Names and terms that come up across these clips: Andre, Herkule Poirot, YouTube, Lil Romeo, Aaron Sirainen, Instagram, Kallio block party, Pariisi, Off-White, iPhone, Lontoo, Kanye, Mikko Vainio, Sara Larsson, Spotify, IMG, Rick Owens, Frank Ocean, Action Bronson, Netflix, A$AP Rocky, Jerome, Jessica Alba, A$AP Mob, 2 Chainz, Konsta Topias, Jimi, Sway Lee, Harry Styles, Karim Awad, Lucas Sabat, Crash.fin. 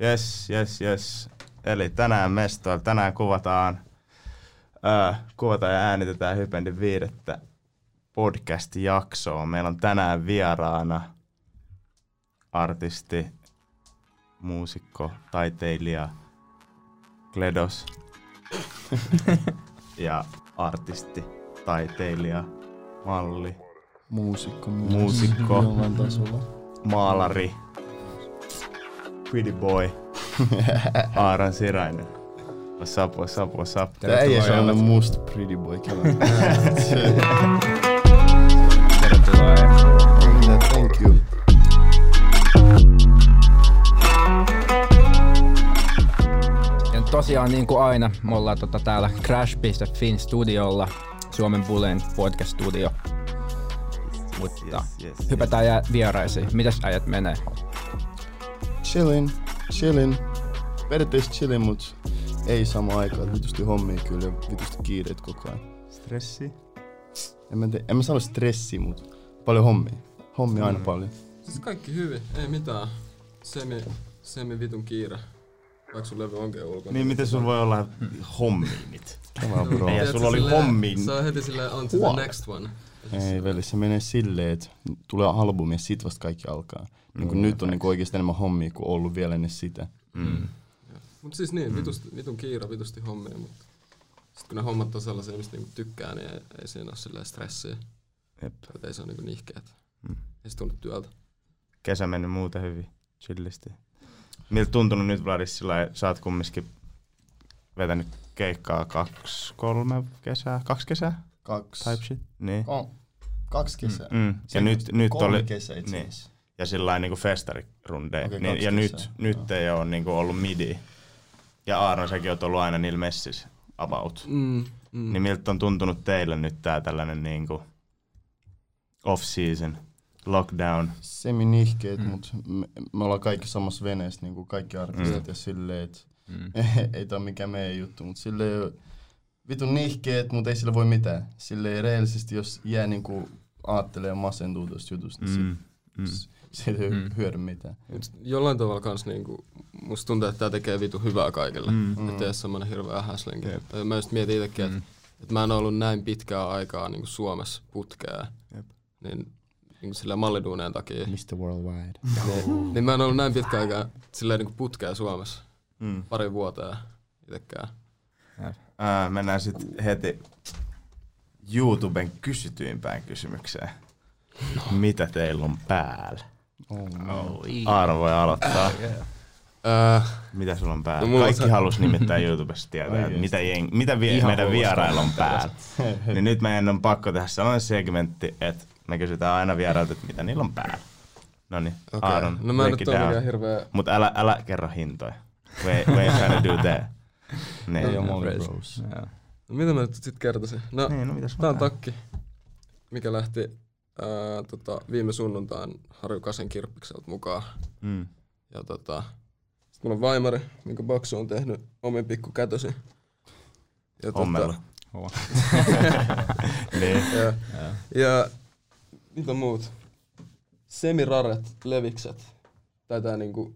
Yes. Eli tänään mestoilla, tänään kuvataan ja äänitetään Hypendin 5. podcast-jaksoa. Meillä on tänään vieraana artisti, muusikko, taiteilija Gledos ja artisti, taiteilija, malli, muusikko maalari, pretty boy, Aaron Sirainen. What's up. Tää ei ole sellainen musta pretty boy. Tervetuloa. Thank you. Ja tosiaan niin kuin aina, me ollaan täällä Crash.fin studiolla, Suomen Bulleen podcast studio. Mutta yes. Hypätään vieraisiin. Mitäs ajat menee? Chillin. Periaatteessa chillin, mut ei samaan aikaan. Vitusti hommia kyllä ja vitusti kiireet koko ajan. Stressi? En mä sano stressi, mut paljon hommia aina paljon. Siis kaikki hyvin, ei mitään. Semi vitun kiire. Vaikka sun levy onkin ulkona. Niin miten sun voi olla hommia nyt? Tämä on bro. Ja sulla oli hommia. Se on heti silleen on to the next one. Ei veli, se menee silleen, että tulee albumi ja sit vasta kaikki alkaa. Niin kuin nyt on niin kuin oikeasti enemmän hommia kuin ollut vielä ennen sitä. Mut siis niin, vitun kiira, vitusti hommia, mutta sit kun ne hommat on sellaisia, mistä niinku tykkää, niin ei siinä ole silleen stressiä. Ei se ole niinku nihkeet. Ei se tunnu työltä. Kesä mennyt muuten hyvin, chillisti. Miltä tuntunut nyt, Vladis, sillä sä oot kumminkin vetänyt keikkaa 2-3 kesää? 2 kesää? 2 type shit. Niin. Oh, 2 kesää. Ja nyt oli kesää itse asiassa. Ja sillain niinku festarundeja. Okay, niin, ja nyt ei ole niinku ollut midi. Ja Aaron, säkin oot ollut aina niillä messissä about. Niin miltä on tuntunut teille nyt tää tällainen niinku off-season, lockdown? Seminihkeet, mut me ollaan kaikki samassa veneessä, niinku kaikki artistit ja silleen, et ei tää mikään meidän juttu, mut silleen vitun nihkeet, mut ei sille voi mitään. Silleen reellisesti, jos jää niinku aattelee ja masentuu tosta jutusta, niin siitä ei hyödy mitään. Jollain tavalla kans niinku, musta tuntuu, että tää tekee vitu hyvää kaikille. Ettei oo semmonen hirveä häslinki. Mä just mietin itekin, että mä en oo ollut näin pitkää aikaa niinku Suomessa putkea. Niin niinku silleen malliduuneen takia. Mr. Worldwide. Niin mä en ollut näin pitkää aikaa silleen niinku putkea Suomessa. Pari vuoteen itekään. Mennään sitten heti YouTuben kysytyimpään kysymykseen. No. Mitä teillä on päällä? Aaro voi aloittaa. Mitä sulla on päällä? No, kaikki halus nimittäin YouTubessa tietää, mitä meidän vierailla on päällä. Niin nyt meidän on pakko tehdä sellainen segmentti, että me kysytään aina vierailta, että mitä niillä on päällä. Noniin, okay. Aaron, no, break it down. Mut älä kerro hintoja. We ain't trying to do that. Ei oo Molly Bros. Mitä mä nyt sit kertoisin? No, tää on takki, mikä lähti viime sunnuntain Harju Kasen kirppikseltä mukaan. Ja sit mulla on vaimari, minkä Baksu on tehnyt omin pikku kätösi. Hommella. Niin. Ja mitä muut? Semiraret levikset. Tää niinku,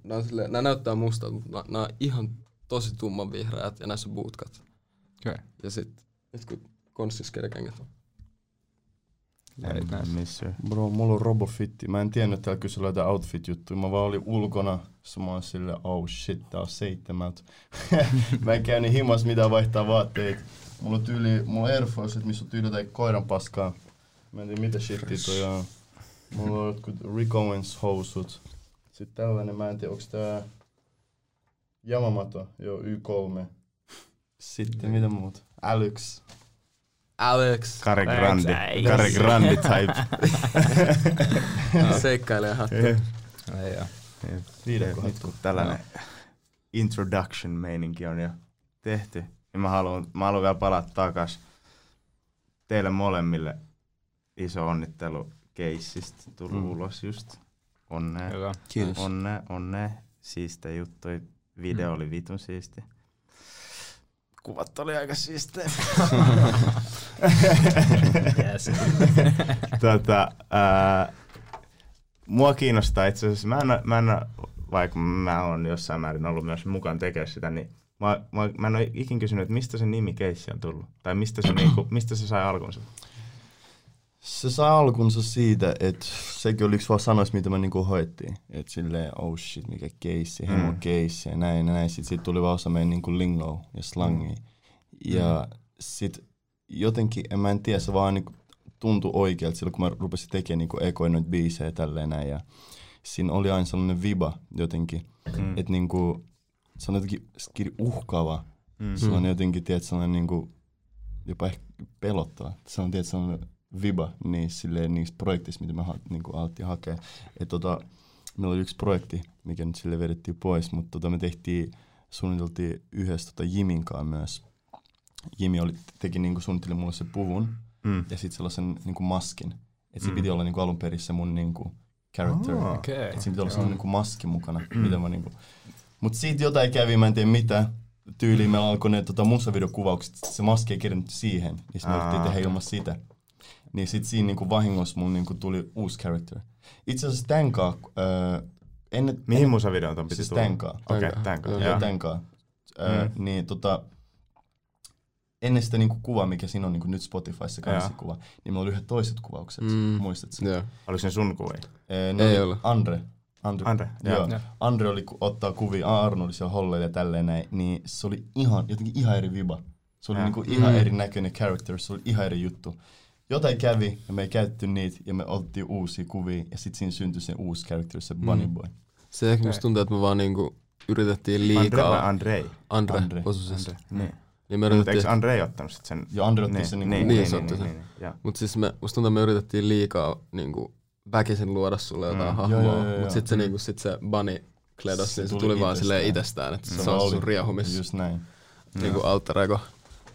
nää näyttää mustalta, mutta nää on ihan tosi tumman vihreät ja näissä bootkat. Okay. Ja sit kun konstiskerekengät on. Bro, mulla on robofitti. Mä en tiennyt, että täällä kysellä jotain outfit-juttuja. Mä vaan olin ulkona, so mä oon silleen, oh shit, tää on 7. Mä en käy niin himas mitään vaihtaa vaatteita. Mulla on Air Force, missä on tyyli jotain koiran paskaa. Mä en tiedä mitä shittiä toi on. Mulla on jotkut Rick Owens housut. Sitten tällainen, mä en tiedä, onks tää Yamamoto, joo, Y3. Sitten mitä muut? Alex. Kare Grandi type. Seikkailija hattu. Nyt kun tällainen introduction meininki on jo tehty, niin mä haluan vielä palata takas teille molemmille. Iso onnittelu keissistä tuli ulos just. Onnea. Siistejä juttuja. Video oli vitun siisti. Kuvat oli aika siistejä. Yes. Mua kiinnostaa itse asiassa, mä en vaikka mä oon jossain määrin ollut myös mukaan tekemään sitä, niin mä en ole ikin kysynyt, että mistä se nimi Casey on tullut? Tai mistä se, mistä se sai alkunsa? Se sai alkunsa siitä, että sekin oli yksi vaan sanoista, mitä me niinku hoittiin. Että silleen, oh shit, mikä Casey, hemo Casey ja näin ja näin. Sitten siitä tuli vaan osa meidän niinku lingoa ja slangia. Ja sit jotenkin, en mä en tiedä, se vaan niinku tuntui oikealta silloin, kun mä rupesin tekemään niinku ekoja noita biisejä ja tälleen näin. Ja siinä oli aina sellainen viba jotenkin, että niinku, se on jotenkin uhkaava. Se on jotenkin, tiedät, sellainen niinku, jopa ehkä pelottava. Se on, tiedät, sellainen viba niissä, silleen, niissä projekteissa, mitä me niinku, alettiin hakea. Et, meillä oli yksi projekti, mikä nyt sille vedettiin pois, mutta me suunniteltiin yhdessä Jiminkaan myös. Jimi niinku, suunnitteli mulle se puvun ja sitten sellaisen niinku, maskin. Et se piti olla niinku, alun perin se mun niinku, character. Oh, okay. Et siinä piti olla sellainen niinku, maski mukana. Mitä mä, niinku, mut siitä jotain kävi, mä en tiedä mitä. Tyyliin meillä alkoi ne musavideokuvaukset, se maski ei kirjannut siihen. Ja sitten me yritettiin tehdä ilman sitä. Niin sit siinä niinku vahingossa mun niinku tuli uusi character. Itse asiassa Tänkaa... Mihin musavideon ton piti siis tulla? Siis Tänkaa. Okei, Tänkaa. Niin ennen sitä niinku kuvaa, mikä siinä on niinku nyt Spotifyssa kansikuva, niin meillä oli yhdet toiset kuvaukset, muistat sen? Yeah. Oliko ne sun kuvia? Ei ole. Andre. Andre oli ottaa kuvia Arnoldissa ja Holleilla ja tälleen näin, niin se oli jotenkin ihan eri viba. Se oli niinku ihan eri näköinen character, se oli ihan eri juttu. Jotain kävi ja me ei käytetty niitä ja me otettiin uusia kuvia ja sit siinä syntyi se uusi character, se Bunny boy. Se ehkä musta tuntuu, että me vaan niinku yritettiin liikaa. Andre. Niin eikö Andre ottanut sit sen? Joo, Andre otti sen niinku. Niin. Mut siis musta tuntuu, että me yritettiin liikaa niinku väkisin luoda sulle jotain hahmoa, mut sit se niinku se Bunny Gledos, niin se tuli vaan silleen itsestään, että se on sun riehumis. Just näin. Niinku alter ego.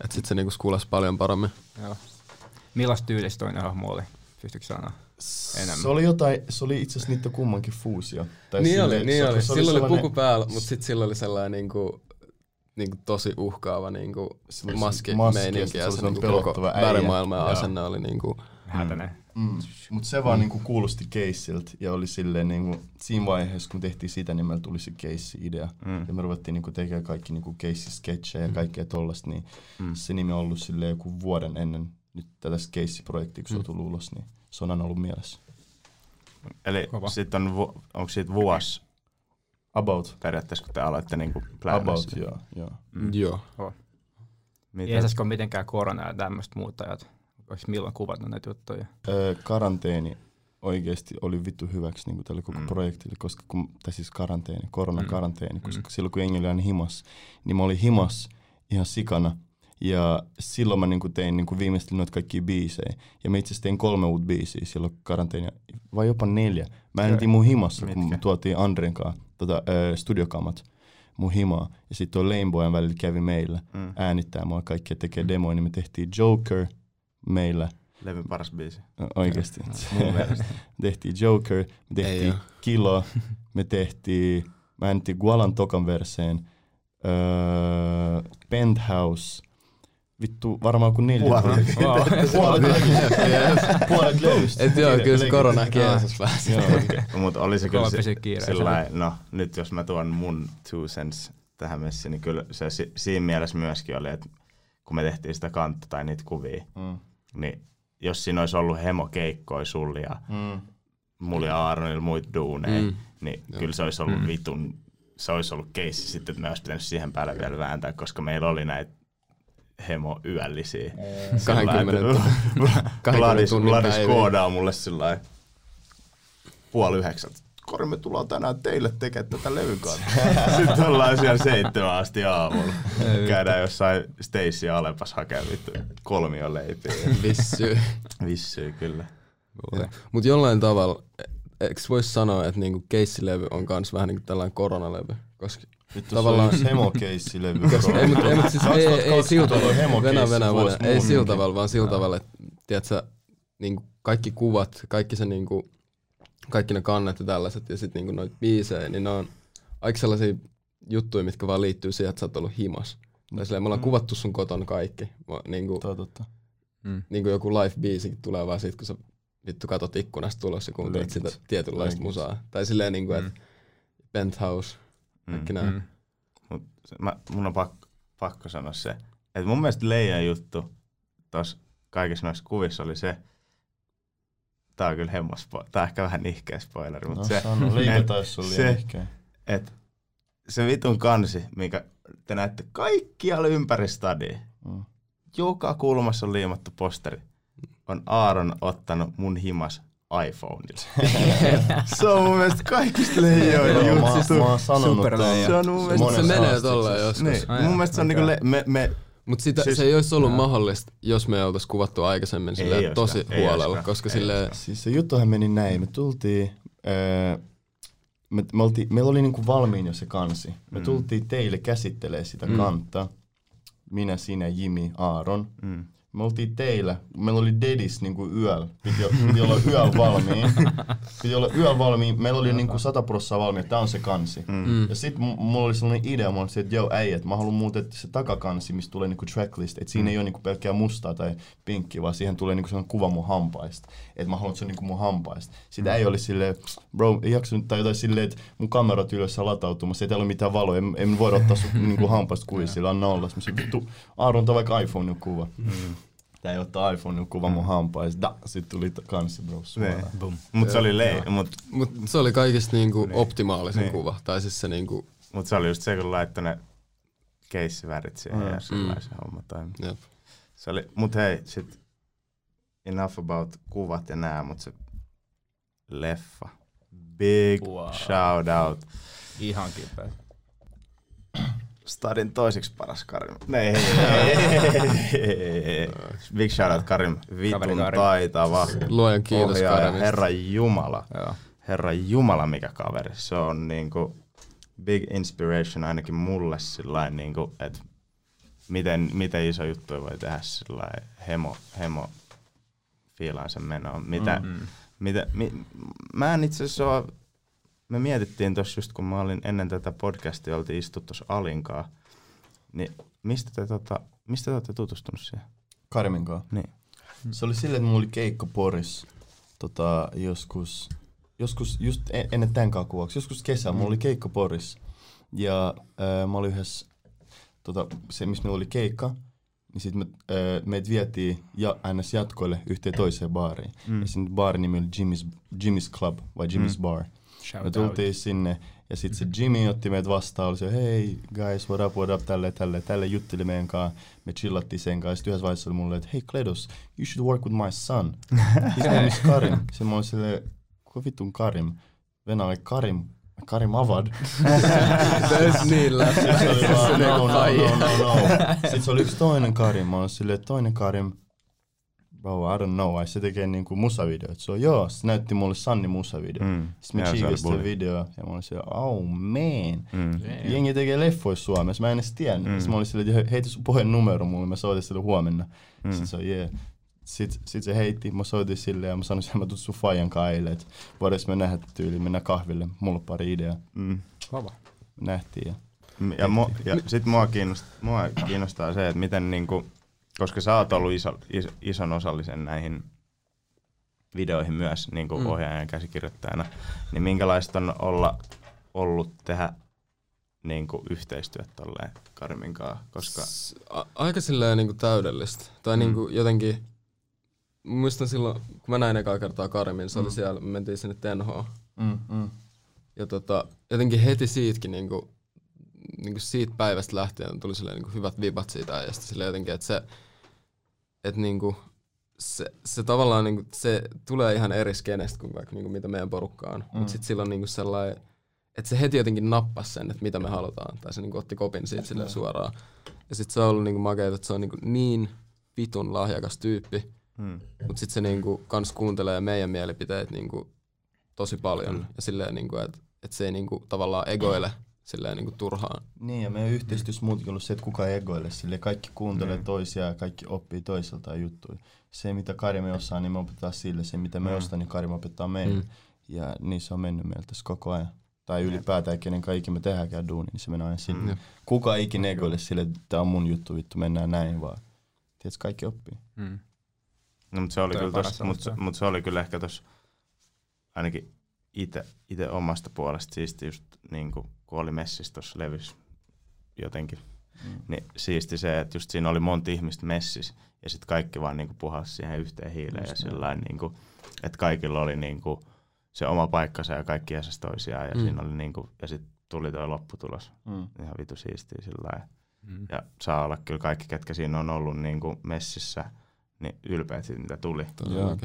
Et sit se niinku kuulasi paljon paremmin. Joo. Millaista tyylistä toinen hahmo oli? Pystytkö sanoa enemmän? Se oli itse asiassa niitä kummankin fuusio. Niin oli. Silloin oli puku päällä, mutta sitten silloin oli sellainen niinku tosi uhkaava niinku maski-meininki. Ja se pelottava äijä. Värimaailma ja asenne oli niinku... hätäinen. Mutta se vaan niinku kuulosti Caseyltä ja oli silleen niinku... Siinä vaiheessa, kun tehtiin sitä, niin meillä tuli se Casey-idea. Ja me ruvettiin niinku tekemään kaikki niinku Casey-sketchejä ja kaikkea tollaista. Niin se nimi on ollut silleen joku vuoden ennen nyt tätä Casey-projektia, kun se on tullut ulos, niin se on aina ollut mielessä. Eli sitten onko siitä vuosi periaatteessa, kun te aloitte niinku pläännässä? About, joo. Jeesasko on mitenkään koronaa ja tämmöistä muuttajat? Onko milloin kuvannut näitä juttuja? Karanteeni oikeasti oli vittu hyväksi niinku tälle koko projektille, koska koronakaranteeni, koska silloin kun jengi oli aina himas, niin mä olin himas ihan sikana. Ja silloin mä niinku tein niinku viimeistelin noita kaikkia biisejä. Ja mä itse asiassa tein 3 uutta biisiä silloin karanteenia, vai jopa 4. Mä äänitin mun himassa, kun me tuotiin Andren kanssa studiokamat mun himaa. Ja sit toi Laneboyn välillä kävi meillä äänittää mua kaikkea, tekee demoja, niin me tehtiin Joker meillä. Levyn paras biisi. Oikeesti. Tehtiin Joker, me tehtiin Kilo, mä äänitin Gualan tokan verseen, Penthouse. Vittu, varmaan kun 4 puolet löystä. Et joo, kyllä se korona kiesas pääsi. Mutta oli se kyllä sillä no nyt jos mä tuon mun 2 cents tähän messiin, niin kyllä se siinä mielessä myöskin oli, että kun me tehtiin sitä kantta tai niitä kuvia, niin jos siinä olisi ollut hemokeikkoja sulla ja mulla ja Aaronilla muita duuneja, niin kyllä se olisi ollut keissi sitten, että me olisi pitänyt siihen päälle vielä vääntää, koska meillä oli näitä hemoyöllisiä. 20 tunnin päivä. Koodaa mulle sillä 8:30. Kori, me tullaan tänään teille tekemään tätä levykaan. Sitten ollaan siellä 7 asti aamulla. Käydään jossain Stacy Alepas hakemaan vittu 3 leipiä. Vissyy kyllä. Mut jollain tavalla, eikö voisi sanoa, että niinku Casey-levy on kans vähän niinku tällainen koronalevy? Koska vittu, tavallaan se on hemo-keissilevy. Ei sillä tavalla, vaan sillä tavalla, että tiiätkö, niinku kaikki kuvat, kaikki ne kannet ja tällaiset ja sitten niinku noita biisejä, niin ne on aika sellaisia juttuja, mitkä vaan liittyy siihen, että sä oot ollut himas. Tai silleen, me ollaan kuvattu sun koton kaikki. Niinku, niinku joku live-biisikin tulee vaan siitä, kun sä vittu katot ikkunasta tulossa ja kuuntelet sitä tietynlaista musaa. Tai silleen, niinku, että Penthouse, kaikki näin. Mut mun on pakko sanoa se, että mun mielestä leija juttu tuossa kaikissa noissa kuvissa oli se, tää on kyllä tää on ehkä vähän ihkeä spoileri, mutta no, se, että se vitun kansi, minkä te näette kaikkialla ympäri stadia, joka kulmassa on liimattu posteri, on Aaron ottanut mun himas iPhoneilla. Se on mun mielestä kaikista leijoilla juttu. Mä oon sanonut tämän. Se menee tolleen joskus. Niin. Mun mielestä se on niinku Mutta siis, se ei olisi ollut mahdollista, jos me ei oltaisi kuvattu aikaisemmin silleen tosi huolella. Koska silleen... Siis se juttuhan meni näin. Me tultiin... meillä oli niinku valmiin jo se kansi. Me tultiin teille käsittelemään sitä kantaa. Minä, sinä, Jimi, Aaron. Me oltiin teillä. Meillä oli dedis niinku yöllä. Piti olla yöllä valmiin. Meillä oli niinku 100% valmiin. Tää on se kansi. Ja sit mulla oli sellainen idea. Mä olin se, että joo äijät, mä haluan muuten, että se takakansi, mistä tulee niinku tracklist. Että siinä ei oo niinku pelkkää mustaa tai pinkkiä, vaan siihen tulee niinku sellainen kuva mun hampaista. Että mä haluan, että se on niinku mun hampaista. Sit äijä oli silleen, bro, ei jaksanut tai jotain silleen, että mun kamerat ylössä latautumassa. Ei täällä ole mitään valoa. En voida ottaa sun niinku hampaista kuvia sillä. Anna olla. Mä sanoin, vittu, Aaron, tää vaikka iPhone kuva. Ei ottaa iPhoneen kuva mun hampaista. Sit tuli kansi, bro. Mut se oli mut se oli kaikista niinku optimaalisin kuva. Tai siis se niinku... Mut se oli just se, kun laittoi ne keissivärit siihen ja sellaisen homman. Se oli... Mut hei, sit enough about kuvat ja nää, mut se leffa. Big shout out. Ihan kipeä. Stadin toiseksi paras Karim. Big shoutout Karim. Vitun taitava. Luojan kiitos Karim. Herra Jumala. Herra Jumala mikä kaveri. Se on niinku big inspiration ainakin mulle sillain niinku, että miten iso juttu voi tehdä sillain hemo fiilaan sen menoon. Mä en itse asiassa ole. Me mietittiin tossa just, kun mä olin ennen tätä podcastia, oltiin istut tossa Alinkaan, niin mistä te olette tutustunut siihen? Kariminkaan? Niin. Se oli silleen, että mulla oli keikka Porissa joskus just ennen tämänkaan kuvaksi, joskus kesä, mulla oli keikka Porissa. Ja mä olin yhdessä, se missä meillä oli keikka, niin sit meitä vietiin ns. Jatkoille yhteen toiseen baariin. Ja sen baarin nimi oli Jimmy's Club vai Jimmy's Bar. Me tultiin sinne ja sit se Jimi otti meidät vastaan, oli se hei guys, what up, tälle jutteli meidän kanssa. Me chillattiin sen kanssa, sit yhdessä vaiheessa oli mulle, että hei Gledos, you should work with my son. His name is Karim. Sitten mä olin silleen, kuka vitun Karim? Venäjä Karim Awad. Täys niillä. No. Sit se oli yksi toinen Karim, mä olin silleen, toinen Karim. Bro, I don't know, se tekee niinku musavideot. So joo, se näytti mulle Sanni musavideo. Sitten me chiivisi sitä videoa ja mä olin siellä, oh man. Jengi tekee leffoja Suomessa, mä en edes tiennyt. Sitten mä olin silleen, että heitä sun puheen numero mulle, mä soitin sille huomenna. Sitten se on yeah. Sit se heitti, mä soitin silleen ja mä sanoin, että mä tulen sun faijan kanssa eilen, että voidaanko me nähdä tyyliin, mennään kahville, mulla on pari ideaa. Vava. Me nähtiin ja sit mua kiinnostaa se, että miten niinku... Koska sä oot ollut ison osallisen näihin videoihin myös niin kuin ohjaajan ja käsikirjoittajana, niin minkälaista on ollut tehdä niin kuin yhteistyötä tolleen Karimin kanssa? Koska... Aika silleen niin kuin täydellistä. Tai niin kuin jotenkin, muistan silloin, kun mä näin ekaa kertaa Karimin, se oli siellä, me mentiin sinne Tenhoon. Ja jotenkin heti siitäkin niin kuin siitä päivästä lähtien tuli silleen niin kuin hyvät vibat siitä ajasta. Silleen jotenkin, että se... Että niinku, se tavallaan niinku, se tulee ihan eri skenestä kuin vaikka niinku, mitä meidän porukka on. Mut sit silloin niinku sellainen, että se heti jotenkin nappasi sen, että mitä me halutaan. Tai se niinku otti kopin siitä silleen suoraan. Ja sit se on ollut niinku makeita, että se on niinku niin vitun lahjakas tyyppi. Mut sit se niinku kans kuuntelee meidän mielipiteet niinku tosi paljon. Ja silleen niinku, että se ei niinku tavallaan egoile. Silleen niinku turhaan. Niin ja meidän yhteistyössä muutenkin ollut se, että kukaan egoilee silleen. Kaikki kuuntelee toisiaan ja kaikki oppii toisiltaan juttuja. Se mitä Karim osaa, niin me opetetaan sille. Se mitä me ostaa, niin Karim opettaa meille. Ja niin se on mennyt meiltä koko ajan. Tai ylipäätään kenenkaan ikinä me tehdäänkään duuni, niin se menee aina sinne. Kukaan ikinä egoilee silleen, että tää on mun juttu, vittu mennään näin vaan. Tiedätkö, kaikki oppii. No, mutta se oli kyllä ehkä tossa ainakin itse omasta puolesta siisti just niin kuin, kun oli messissä tuossa levyssä jotenkin, niin siisti se, että just siinä oli monta ihmistä messissä ja sitten kaikki vaan niin kuin puhasi siihen yhteen hiileen ja sillain niin kuin, että kaikilla oli niin kuin se oma paikkansa ja kaikki jäsäs toisiaan ja siinä oli niin kuin, ja sitten tuli toi lopputulos ihan vitu siistiä sillain. Ja saa olla kyllä kaikki, ketkä siinä on ollut niin kuin messissä, niin ylpeät siitä, mitä tuli.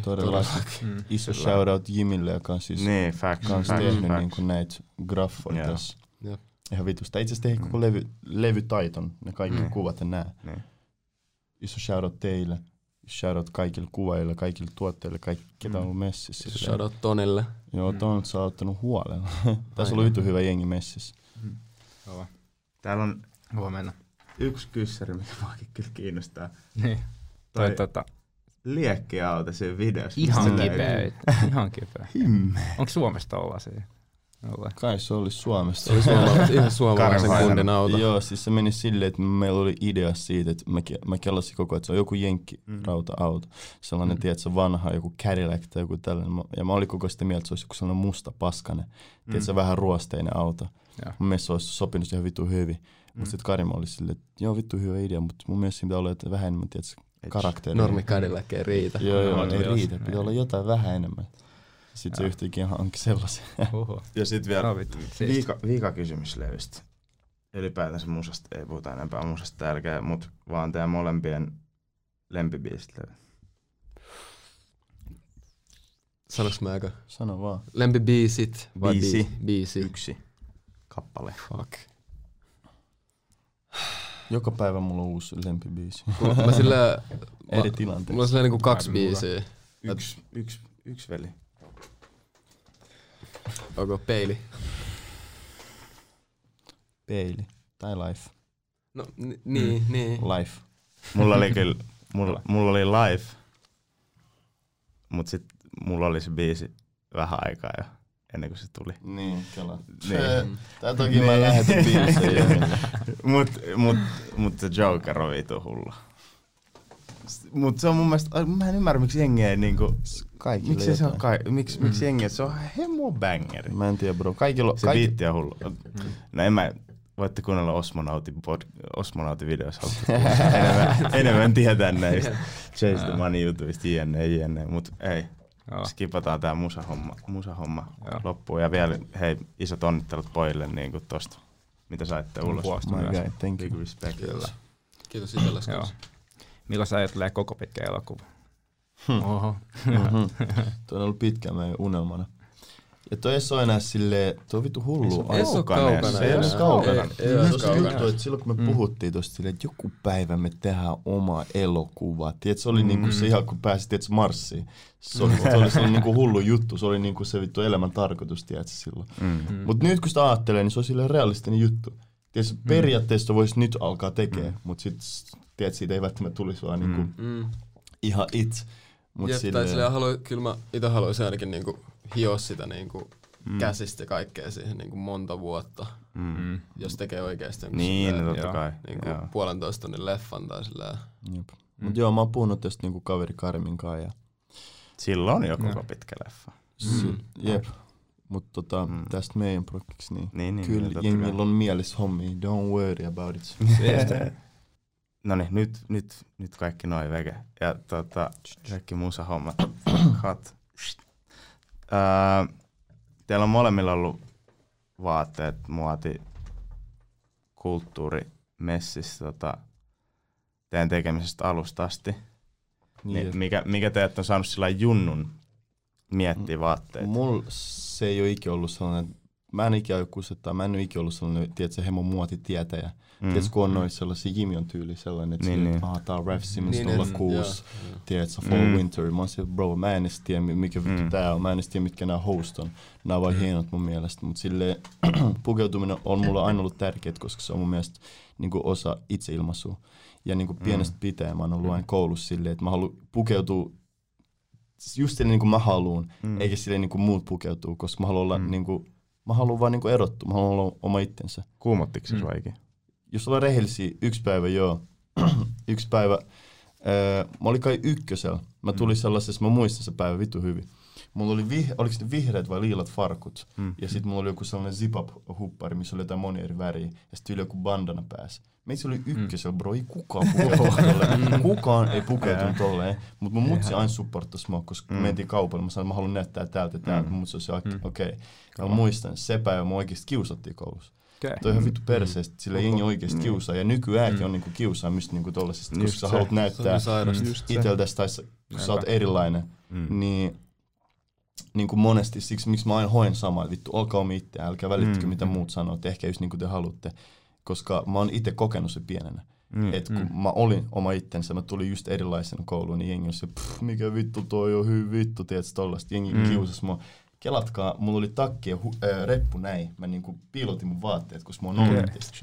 Todellakin. Iso shoutout Jimille, joka on siis tehnyt niin näitä graffoja tässä. Ihan vitusta. Itse asiassa tehdään koko levytaiton, ne kaikki kuvat ja nää. Iso shoutout teille, shoutout kaikille kuvaajille, kaikille tuotteille, kaikki ketä on ollut messissä. Iso shoutout Tonille. Joo, Ton saa ottanut huolella. Tässä on ollut vitu hyvä jengi messissä. Täällä on huomenna yksi kyssäri, mikä muakin kyllä kiinnostaa. Niin. Toi liekkiauto siinä videossa. Ihan kipeä. Ihan kipeä. Onko Suomesta ollaisia? Kai se olisi Suomesta. Se olisi ihan suomalaisen kundin auto. Joo, siis se meni silleen, että meillä oli idea siitä, että mä kellasin koko ajan, että se on joku jenkkirauta-auto. Sellainen, tiedätkö, vanha, joku Cadillac tai joku tällainen. Ja mä olin koko sitä mieltä, että se olisi joku sellainen musta paskainen, tiedätkö, vähän ruosteinen auto. Mun mielestä se olisi sopinut ihan vitu hyvin. Mutta sitten Karim oli silleen, että joo, vittu hyvä idea, mutta mun mielestä siinä pitää olla vähän enemmän, tiedätkö, karakteria. Normi Cadillac ei riitä. Joo, ei riitä. Pitää olla jotain vähän enemmän. Sitten se yhtäkkiä hankki sellaisen. Ja sitten vielä viikakysymys levystä. Ylipäätänsä musasta, ei puhuta enempää musasta tärkeää, mutta vaan teidän molempien lempibiisit levy. Sanoks mä aika? Sano vaan. Lempibiisit vai biisi? Yksi kappale. Fuck. Joka päivä mulla on uusi lempibiisi. Mä sillä eri tilanteessa. Mulla on sillä niinku kaksi biisiä. Yksi veli. Onko peili? Peili. Tai life. No niin. Life. Mulla oli kyllä, mulla oli life. Mut sit mulla oli se biisi vähän aikaa jo. Ennen kuin se tuli. Niin, kela. Niin. Tää toki mä lähetin biisejä. Mut se Joker on vitu hullu. Mut se on mun mielestä, mä en ymmärrä miksi jengi ei niinku... Miksi se on miksi jengi, se on hemo bangeri. Mä en tiedä bro. Kaikilla on... Se biitti on hullu. No en mä... Voitte kuunnella Osmonautin videossa. Enemmän tietää näistä. Chase the Money YouTubeista, jne. Mut ei. Skipataan tää musahomma loppuun. Ja vielä hei, isot onnittelut pojille niin kuin tosta, mitä saitte ulos. Big respect. Kyllä. Kiitos itsellesi kanssa. Milloin sä ajattelee koko pitkä elokuva? Oho. Tuo on ollut pitkään meidän unelmana. Ja toi ei ole enää silleen, toi on vittu hullu. Ei se ole kaukana. Se ei ole kaukana. Silloin kun me puhuttiin tosta silleen, että joku päivä me tehdään omaa elokuvaa. Tiedätkö, se oli niinku se ihan kun pääsit Marssiin. Se oli sellainen niinku hullu juttu. Se oli niinku se vittu elämän tarkoitus, tiedätkö, silloin. Mut nyt kun sitä ajattelee, niin se on silleen realistinen juttu. Tiedätkö, periaatteessa voisi nyt alkaa tekemään, mut sit tiedätkö, siitä ei välttämättä tulisi vaan niinku ihan itse. Kyllä mä ite haluaisin ainakin niinku hioa sitä niinku käsistä kaikkea siihen niinku monta vuotta, jos tekee oikeasti niinku 1,5 tunnin leffan tai sillä. Mut joo, mä oon puhunut tästä niinku kaveri Karimin kanssa ja... Sillä on jo koko pitkä leffa. Jep. Mut tästä meidän projektiksi niin kyllä jengillä on mielessä hommia, don't worry about it. Noniin, nyt kaikki noi vege. Ja kaikki musahommat. Teillä on molemmilla ollut vaatteet, muoti, kulttuuri, messissä teidän tekemisestä alusta asti. Niin, mikä teidät on saanut sillä junnun miettiä vaatteita? Mulla se ei ole ikinä ollut sellainen... Mä en ikinä ole kusettaa, mä en ole ikinä ollut sellainen, tiedätkö, hemon muotitietäjä. Tiedätkö, kun on noissa sellaisia Jimi on tyyli sellainen, että tää on Raf Simons 06, tiedätkö, Fall Winter. Mä oon siellä, bro, mä en edes tiedä, mikä tää on, mä en edes tiedä, mitkä nää host on. Nää on vaan hienot mun mielestä, mutta silleen pukeutuminen on mulla aina ollut tärkeet, koska se on mun mielestä niinku osa itseilmaisua. Ja niinku pienestä pitää mä oon ollut aina koulussa silleen, että mä haluan pukeutua just silleen niinku mä haluun, eikä silleen niinku muut pukeutuu, koska mä haluan olla niinku... Mä haluan vaan niinku erottua, mä haluan olla oma itsensä. Kuumottiko se vaikin? Jos ollaan rehellisiä, yksi päivä joo. Yksi päivä, mä olin kai ykkösellä. Mä tulin sellaisessa, mä muistan se päivä vitu hyvin. Mulla oli oliko sitten vihreät vai liilat farkut. Ja sitten mulla oli joku sellainen zip-up-huppari, missä oli jotain moni eri väriä. Ja sitten yli joku bandana pääsi. Meissä oli ykkösellä, bro, ei kukaan pukeutunut tolleen. Kukaan ei pukeutunut tolleen. Mut mun mutsi aina supporttas mua, koska mentiin kaupalle. Mä sanoin, mä haluan näyttää täältä. Mun mutsi oli se, okei. Mä muistan, se päivä mua oikeesti kiusattiin koulussa. Okay. Toi on ihan vittu perseestä, sillä jengi oikeesti kiusaa. Ja nykyäänkin on niinku kiusaamista niinku tollasista, koska sä haluat näyttää iteltäs tai sä oot erilainen. Niin niinku monesti siksi, miksi mä aina hoen samaa, että vittu, olkaa omi itseään, älkää välittäkö mitä muut sanoo, ehkä just niinku te haluatte. Koska mä oon itse kokenut se pienenä. Että kun mä olin oma itsensä, mä tulin just erilaisena kouluun, niin jengi on se, mikä vittu toi on, hyvin vittu, tiedätkö tollaista, jengi kiusas mua. Kelatkaa, mulla oli takki ja reppu näin. Mä niinku piilotin mun vaatteet, koska mä oon nollentista.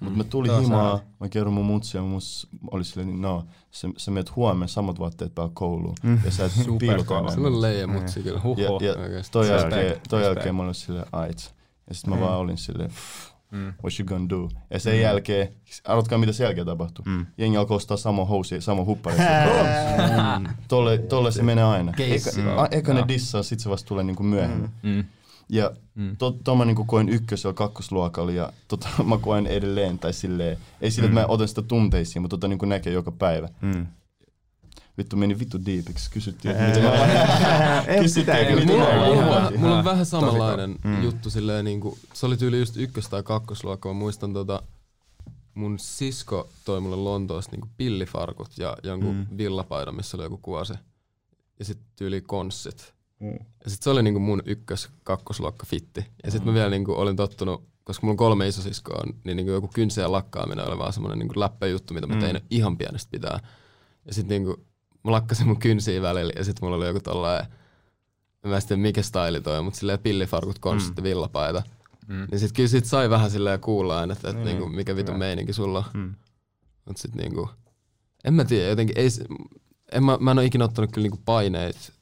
Mut mä tulin himaa, mä kerron mun mutsia ja musta oli silleen, niin no, sä menet huomenna samat vaatteet päälle kouluun. Ja sä et piilotaan. Se on leija mutsi kyllä, huho. Ja toi jälkeen mä olin silleen, ait. Ja sit mä vaan olin silleen, what you gonna do? Ja sen jälkeen, arvotkaa mitä sen jälkeen tapahtuu. Jengi alkoi ostaa samoin housia, samoin hupparia. Tolle se menee aina. Eka ne dissaa, sit se vasta tulee niinku myöhemmin. Ja ton mä niinku koin ykkösellä kakkosluokalla ja mä koin edelleen. Tai silleen, ei sille, että mä otan sitä tunteisiin, mutta niinku näkee joka päivä. Vittu meni vittu deepiksi, kysyttiin, että mitä mulla on vähän samanlainen juttu silleen niinku, se oli tyyli just ykkös- tai kakkosluokka, mä muistan mun sisko toi mulle Lontoosta niinku pillifarkut ja jonkun villapaidan, missä oli joku kuosi. Ja sit tyyli konssit. Ja sit se oli niinku mun ykkös- kakkosluokka fitti. Ja sit mä vielä niinku olin tottunut, koska mulla on 3 isosiskoa, niin niinku joku kynseen lakkaaminen oli vaan semmonen niinku läppäjuttu, mitä mä tein ihan pienestä pitää. Ja sit niinku mä lakkasin mun kynsiä välillä ja sit mulla oli joku tollain, mä en tiedä mikä style toi, mut silleen pillifarkut, konstit, villapaita. Niin sit kyllä sit sai vähän silleen kuulla aina, että niinku, mikä vitun meininki sulla on. Mut sit niinku, en mä tiedä, jotenkin ei, mä en oo ikinä ottanut kyllä niinku paineet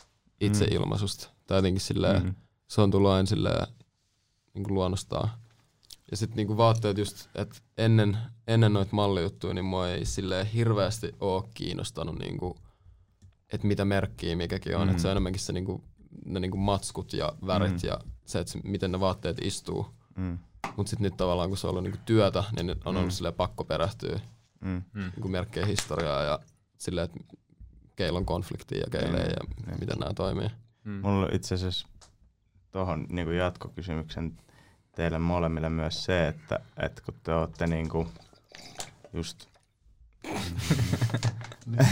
itseilmaisusta. Tai jotenkin silleen, se on tullut aina silleen niinku luonnostaan. Ja sit niinku vaatteet just, että ennen noit mallijuttuja, niin mua ei silleen hirveästi oo kiinnostanut niinku, että mitä merkkiä mikäkin on, että se on enemmänkin se niinku, ne niinku matskut ja värit ja se, että miten ne vaatteet istuu. Mut sit nyt tavallaan kun se on ollut niinku työtä, niin nyt on ollut silleen pakko perehtyä niinku merkkejä historiaa ja silleen, että keillä on konfliktia ja keillä ei ja miten nää toimii. Mulla on itse asiassa tohon niinku jatkokysymyksen teille molemmille myös se, että kun te ootte niinku just niin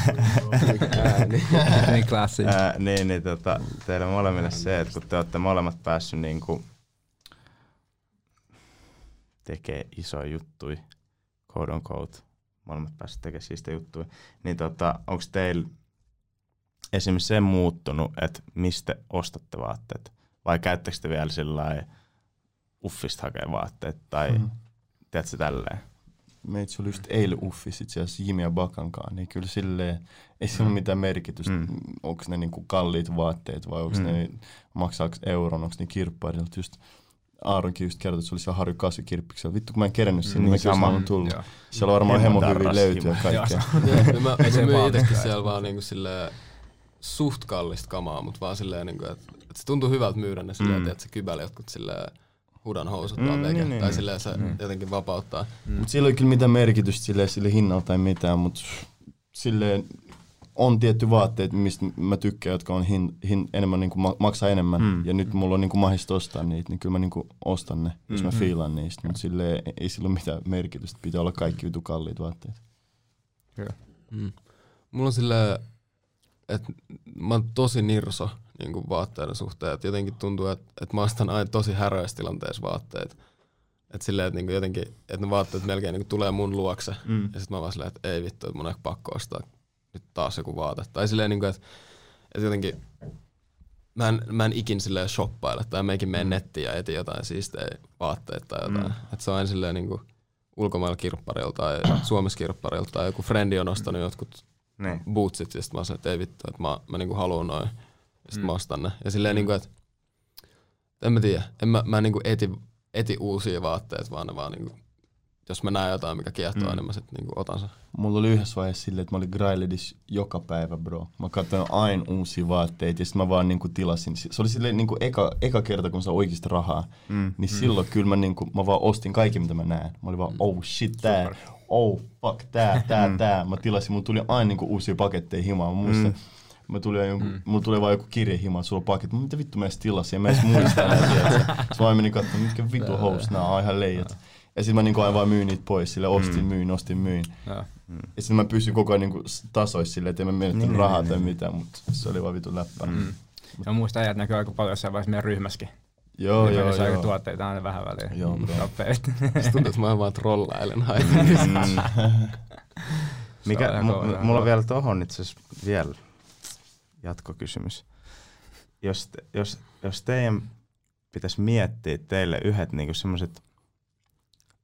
teille molemmille se, että kun te olette molemmat päässyt niinku tekee isoja juttui, quote on quote, molemmat päässyt tekee siistä juttui, niin onko teillä esimerkiksi se muuttunut, että mistä ostatte vaatteet? Vai käyttäkö te vielä sillä Uffista hakee vaatteet tai teetkö tälleen? Meitä oli just eilen Uffizi itse asiassa Jimi ja Bakankaan, niin kyllä silleen ei sillä ole mitään merkitystä, onko ne niinku kalliit vaatteet vai onko ne maksaako euron, onko ne kirpparilta. Just Aaronkin just kertoi, että se oli siellä Harju 8 kirppiksellä. Vittu kun mä en kerännyt sinne, mikä mä oon tullut. Siellä on varmaan hemohyviä löytyä kaikkea. Mä myin itsekin siellä vaan niinku silleen suht kallista kamaa, mutta vaan silleen niinku, että se tuntuu hyvältä myydä ne silleen, että se kybäli jotkut silleen hudan housut vaan veke, tai silleen se jotenkin vapauttaa. Mut sillä ei kyllä mitään merkitystä sille hinnalla tai mitään, mut silleen on tietty vaatteet, mistä mä tykkään, jotka on enemmän, niin kuin maksaa enemmän, ja nyt mulla on niin kuin mahdollista ostaa niitä, niin kyllä mä niin kuin ostan ne, jos mä fiilan niistä, mut silleen ei sillä ole mitään merkitystä, pitää olla kaikki vitu kalliit vaatteet. Mulla on silleen, että mä oon tosi nirso niinku vaatteiden suhteen, että jotenkin tuntuu, että mä ostan aina tosi häröissä tilanteessa vaatteet. Että silleen, että niinku jotenkin, että ne vaatteet melkein niinku tulee mun luokse. Ja sit mä vaan silleen, että ei vittu, että mun on pakko ostaa nyt taas joku vaate. Tai silleen niinku, että jotenkin mä en ikin silleen shoppaile, tai mä ikin mene nettiin ja etin jotain siistejä vaatteita tai jotain. Että se on aina silleen niinku ulkomailla kirpparilta tai Suomessa kirpparilta tai joku frendi on ostanut jotkut bootsit ja sit mä oon silleen, että ei vittu, että mä niinku haluun noin. Ja sit mä ostan ne. Ja silleen niinku, että en mä tiedä, en mä niinku eti uusia vaatteet, vaan ne vaan niinku jos mä näen jotain, mikä kiehtoo, niin mä sit niinku otan sen. Mulla oli yhdessä vaiheessa silleen, että mä olin Grailedissa joka päivä, bro. Mä katsoin aina uusia vaatteita ja sit mä vaan niinku tilasin. Se oli silleen niinku eka kerta, kun mä sain oikeasta rahaa. Niin silloin kyllä mä vaan ostin kaikki, mitä mä näen. Mä olin vaan, oh shit, tää, oh fuck, tää. Mä tilasin, mun tuli aina niinku uusia paketteja himaa. Mä muistan, mulla tulee vaan joku kirje himaa, sulla on paketti. Mitä vittu mä edes tilasin? En mä edes muista näitä. Sit mä menin katsomaan, mitkä vittu host nää on, ihan leijät. Ja sit mä niinku aina vaan myin niitä pois, sille ostin, myin. Ja sit mä pysyin koko ajan niinku tasoissa silleen, et en mä menettänyt rahaa tai mitään, mut se oli vaan vitun läppää. Mä muistan, ajat näkyy aika paljon jossain vaiheessa meidän ryhmässäkin. Joo. Aika tuotteita aina vähän väliä. Joo, kappaleita. Sit tuntuu, että mä vaan trollailen aina. Mulla on vielä tohon itseasiassa vielä jatkokysymys. Jos teidän pitäis miettiä teille yhdet niinku semmoset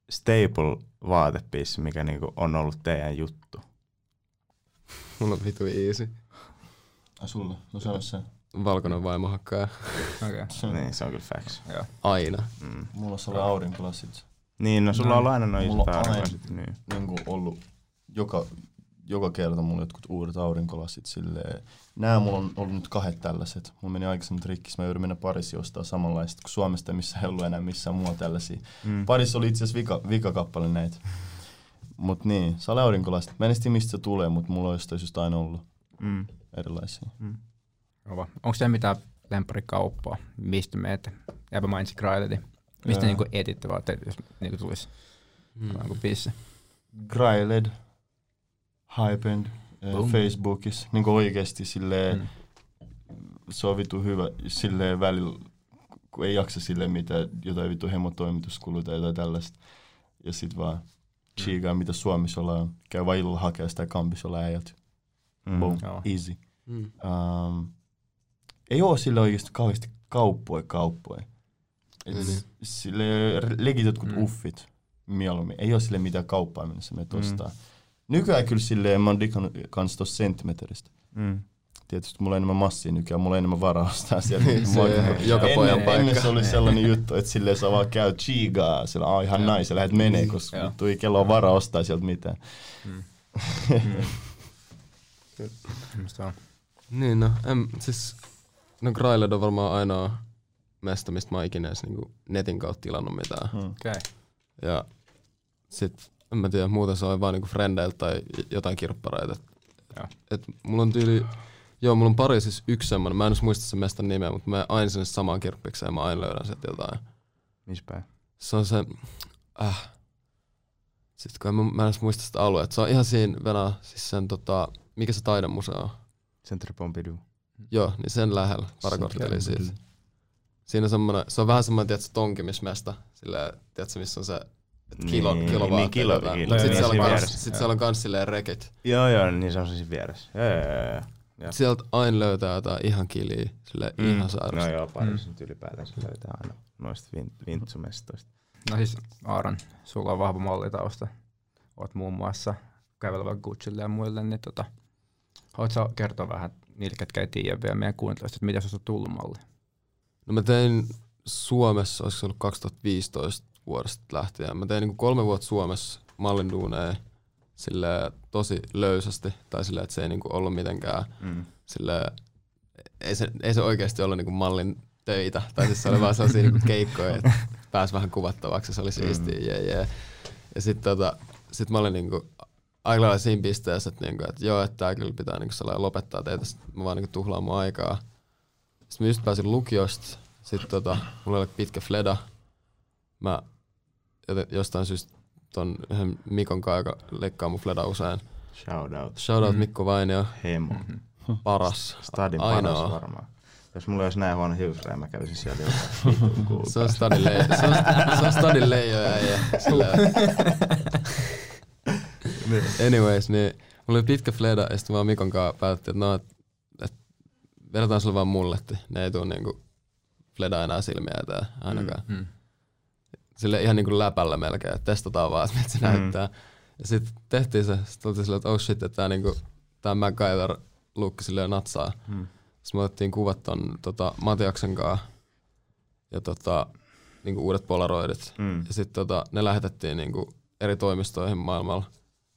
staple vaatepiisi, mikä niinku on ollut teidän juttu. Mulla on vitu easy. Ai sulla? No se on se. Valkoinen vaimo hakkaa. Okei. Niin, se on kyllä facts. Joo. Aina. Mulla on ollut aurinkolassit. Niin, no sulla on ollut aina noin iso aurinkolassit. Niin. Niinku ollut joka kerta mulla jotkut uudet aurinkolassit silleen. Nää mulla on ollut nyt 2 tällaiset. Mulla meni aikaisemmin trikkis. Mä joudun mennä Pariisiin ostaa samanlaista kuin Suomesta, missä ei ollut enää missään muuta tällaisia. Pariisi oli itse asiassa vika kappale näitä. Mut niin, saa aurinkolassit. Mä en tiedä mistä se tulee, mut mulla on jostain syystä aina ollut erilaisia. Onko se mitään lempparikauppaa? Mistä me ette? Jääpä mainitsi Grailedin. Mistä niinku etitte vaatteet, jos niinku tulisi joku biisi? Grailed. Hypendi Facebookissa, niin oikeesti silleen, se on vitu hyvä silleen välillä, kun ei jaksa silleen mitään, jotain vitu hemotoimituskuluja tai jotain tällaista. Ja sit vaan chiigaa, mitä Suomessa ollaan, käy vaan illalla hakea sitä kampissa ollaan äijät. Boom, easy. Ei oo sille oikeesti kauheasti kauppoja. Silleen legit jotkut uffit mieluummin, ei oo silleen mitään kauppaa mennessä menet ostaa. Nykyään kyllä silleen, mä oon digannut kans tossa sentimeteristä. Tietysti mulla on enemmän massia nykyään, mulla on enemmän varaa ostaa sieltä. Joka pojan paikka. Ennen se oli sellainen juttu, että silleen sä vaan käy chigaa, sillä on ihan nais, sä lähet menee, koska ei kello on varaa ostaa sieltä mitään. Niin no, siis no Grailed on varmaan ainoa mesta, mistä mä oon ikinä edes niinku netin kautta tilannut mitään. Okei. Ja sit en mä tiedä, muuten se on vaan niinku frendeiltä tai jotain kirppareita. Et mulla on tyyli, mulla on Pariisissa yksi semmonen, mä en muista sen mestan nimeä, mutta mä aina sinne samaan kirppikseen ja mä aina löydän sieltä jotain. Mispäin? Se on se, sit kun mä en muista sitä alueet. Se on ihan siinä Venäjä, siis sen mikä se taidemuseo on? Centre Pompidou. Joo, niin sen lähellä, Parakortteli siis. Siinä semmonen, se on vähän semmonen, tiedätkö, tonkimismesta, silleen, tiedätkö, missä on se kilo vaatteita. Sitten siellä on kans silleen rekit. Joo, niin se on siinä vieressä. Joo. Sieltä aina löytää jotain ihan kiliä, silleen ihan sairasta. No joo, Pariisin ylipäätään se löytää aina noista vintsumestoista. No siis Aaron, sulla on vahva mallitausta. Oot muun muassa kävelevä Guccille ja muille, niin haluat sä kertoa vähän niille, ketkä ei tiedä vielä meidän kuuntelusta, että mitä susta on tullut malli? No mä tein Suomessa, olisiko se ollut 2015 vuodesta lähtien. Mä tein niinku 3 vuotta Suomessa mallin duuneja tosi löysästi, tai silleen, että se ei niinku ollut mitenkään, silleen, ei se oikeasti ollut niinku mallin töitä, tai siis se oli vaan sellaisia niinku keikkoja, että pääsi vähän kuvattavaksi, se oli siistiä, Ja sit, sit mä olin niinku aika lailla siinä pisteessä, että niinku, että tää kyllä pitää niinku sellainen lopettaa teitä, sit mä vaan niinku tuhlaan mun aikaa. Sit mä just pääsin lukiosta, sit mulla oli pitkä fleda, mä jostain syystä ton yhden Mikon kanssa, joka leikkaa mun fledaa usein. Shoutout Mikko Vainio. Hemo. Paras. Stadin paras varmaan. Jos mulla olisi näin huono hiusrää, mä kävisin siellä jotain. Se on Stadin leijoja. Anyways, niin mulla oli pitkä fleda ja sitten vaan Mikon kanssa päätettiin, että vedetään sulle vaan mulletti. Ne ei tuu niinku fledaa enää silmiä eteen ainakaan. Silleen ihan niinku läpällä melkein, että testataan vaan, että se näyttää. Ja sit tehtiin se, sit oltiin silleen, että oh shit, että tää MacGyver-lukki silleen natsaa. Sit me otettiin kuvat ton Matiaksen kanssa ja niinku uudet polaroidit. Ja sit ne lähetettiin niinku eri toimistoihin maailmalla.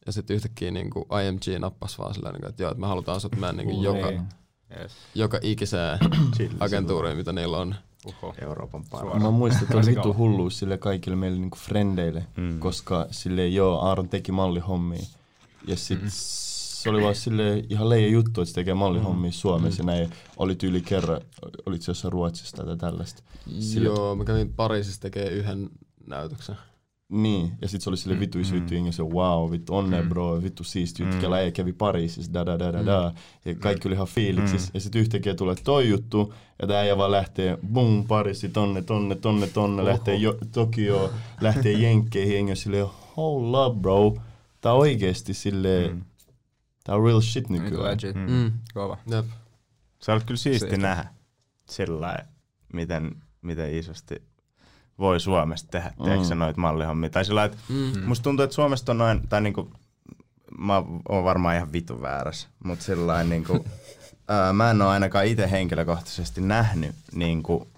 Ja sitten yhtäkkiä niin kuin IMG nappasi vaan silleen, että joo, että me halutaan sut mennä niin joka ikiseen agentuuriin, mitä niillä on. Uho. Euroopan parhaalla. Mä muistan, että on vittu hulluus sille kaikille meille niinku frendeille, koska sille joo, Aaron teki mallihommia. Ja sit se oli vaan sille ihan leija juttu, että se tekee mallihommia Suomessa ja näin. Olit yli kerran, olit se jossain Ruotsista tai tällaista. Sille... Joo, mä kävin Pariisissa tekee yhden näytöksen. Niin, ja sit se oli sille vittu syytty ja se wow, vittu onne bro, vittu siisti juttu, ja läjä kävi Pariisissa, da. Ja kaikki oli ihan fiiliksissä, ja sit yhtäkkiä tulee toi juttu, ja tää äijä vaan lähtee, boom, Pariisi, tonne, lähtee Tokioon, lähtee Jenkkeihin, ja silleen, hold up bro, tää oikeesti silleen, tää on real shit nykyään. Kova. Jep. Sä olet kyllä siisti nähdä sillä miten isosti voi Suomesta tehdä, teekö noita mallihommia. Tai sillä, että musta tuntuu, että Suomesta on noin, tai niinku, mä oon varmaan ihan vitun väärässä, mutta sillä niinku, mä en oo ainakaan itse henkilökohtaisesti nähnyt niinku,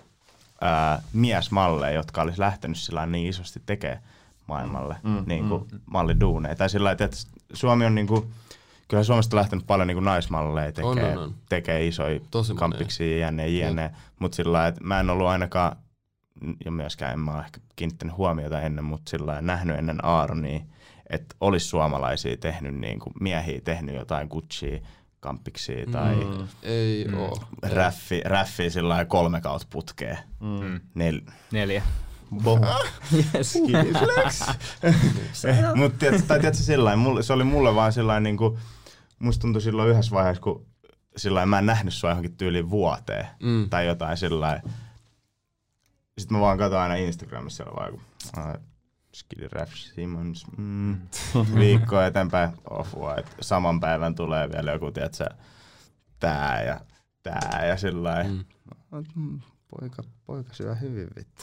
miesmalleja, jotka olis lähtenyt sillä niin isosti tekemään maailmalle niinku, malliduuneja. Tai sillä, että Suomi on niinku, kyllä Suomesta on lähtenyt paljon niinku naismalleja tekee isoja kampiksia, jne. Mutta sillä, että mä en ollut ainakaan ja myöskään en mä ole ehkä kiinnittänyt huomiota ennen, mutta sillä lailla nähnyt ennen Aaronia, että olisi suomalaisia tehnyt, niin kuin miehiä tehnyt jotain Gucciä, kamppiksia tai räffiä sillä lailla 3 kautta putkeen. Neljä. Yes. Mut tiedätkö sillä lailla, se oli mulle vaan sillä lailla, niin kuin, musta tuntui silloin yhdessä vaiheessa, kun sillä lailla mä en nähnyt sua johonkin tyyliin vuoteen tai jotain sillä lailla. Sitten mä vaan katsoin aina Instagramissa vaan joku Skiddy Raph Simmons viikkoa eteenpäin Off-White. Saman päivän tulee vielä joku, tiedätkö, tää ja sillain. Poika syö hyvin vittu.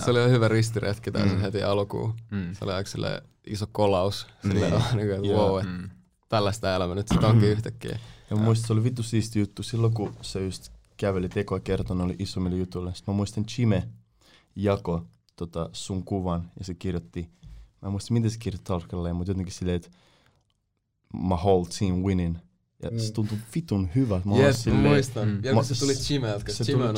se oli ihan hyvä ristiretki täysin heti alkuun. Se oli aika silleen iso kolaus. Silleen niin, wow, että tällaista elämä nyt sit onkin yhtäkkiä. Ja muistin, se oli vittu siisti juttu silloin, kun se just kävelit ekoa kertaa, oli isommille jutuille. Sitten mä muistin, Chime jako sun kuvan ja se kirjoitti, mä en muista miten se kirjoitti tarkalleen, mutta jotenkin silleen, että my whole team winning. Ja se tuntui vitun hyvä. Yes, mä muistan. Ja kun se tuli Chimeltä, koska Chime on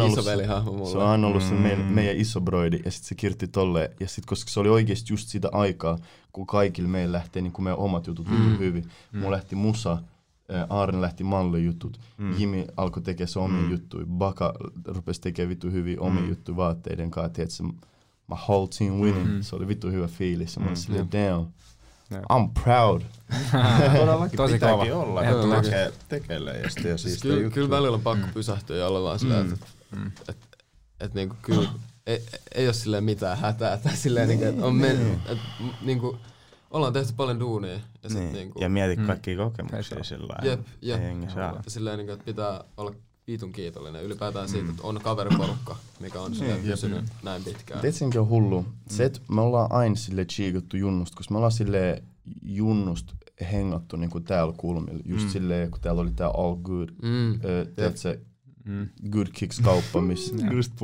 ollut aina isovelihahmo mulle. Se on aina ollut se meidän isobroidi ja sitten se kirjoitti tolleen. Ja sitten koska se oli oikeesti just sitä aikaa, kun kaikille meille lähtee niin kun meidän omat jutut hyvin. Mulla lähti musa. Aaren lähti mallijutut, Jimi alkoi tekemään se omia juttuja, Baka rupesi tekemään vittu hyviä omia juttuja vaatteiden kanssa, tiedätkö, my whole team winning, se oli vittu hyvä fiilis, mä olin silleen, damn, I'm proud. Tosi pitääkin olla, kun tekee leijästä ja siis juttuja. Kyllä välillä on pakko pysähtyä ja olla vaan silleen, että niinku kyllä ei ole silleen mitään hätää, tai silleen, että on mennyt, että niinku ollaan tehty paljon duunia. Ja, niin. Ja mieti kaikkia kokemuksia sillä lailla. Jep. Sillä lailla, että pitää olla viitun kiitollinen ylipäätään siitä, että on kaveriporukka, mikä on sitä pysynyt näin pitkään. Tietenkin on hullu. Se, että me ollaan aina silleen chiikattu junnusta, koska me ollaan silleen junnusta hengattu niinku täällä kulmilla. Just silleen, kun täällä oli tää all good, tiedätkö, Good Kicks-kauppa, missä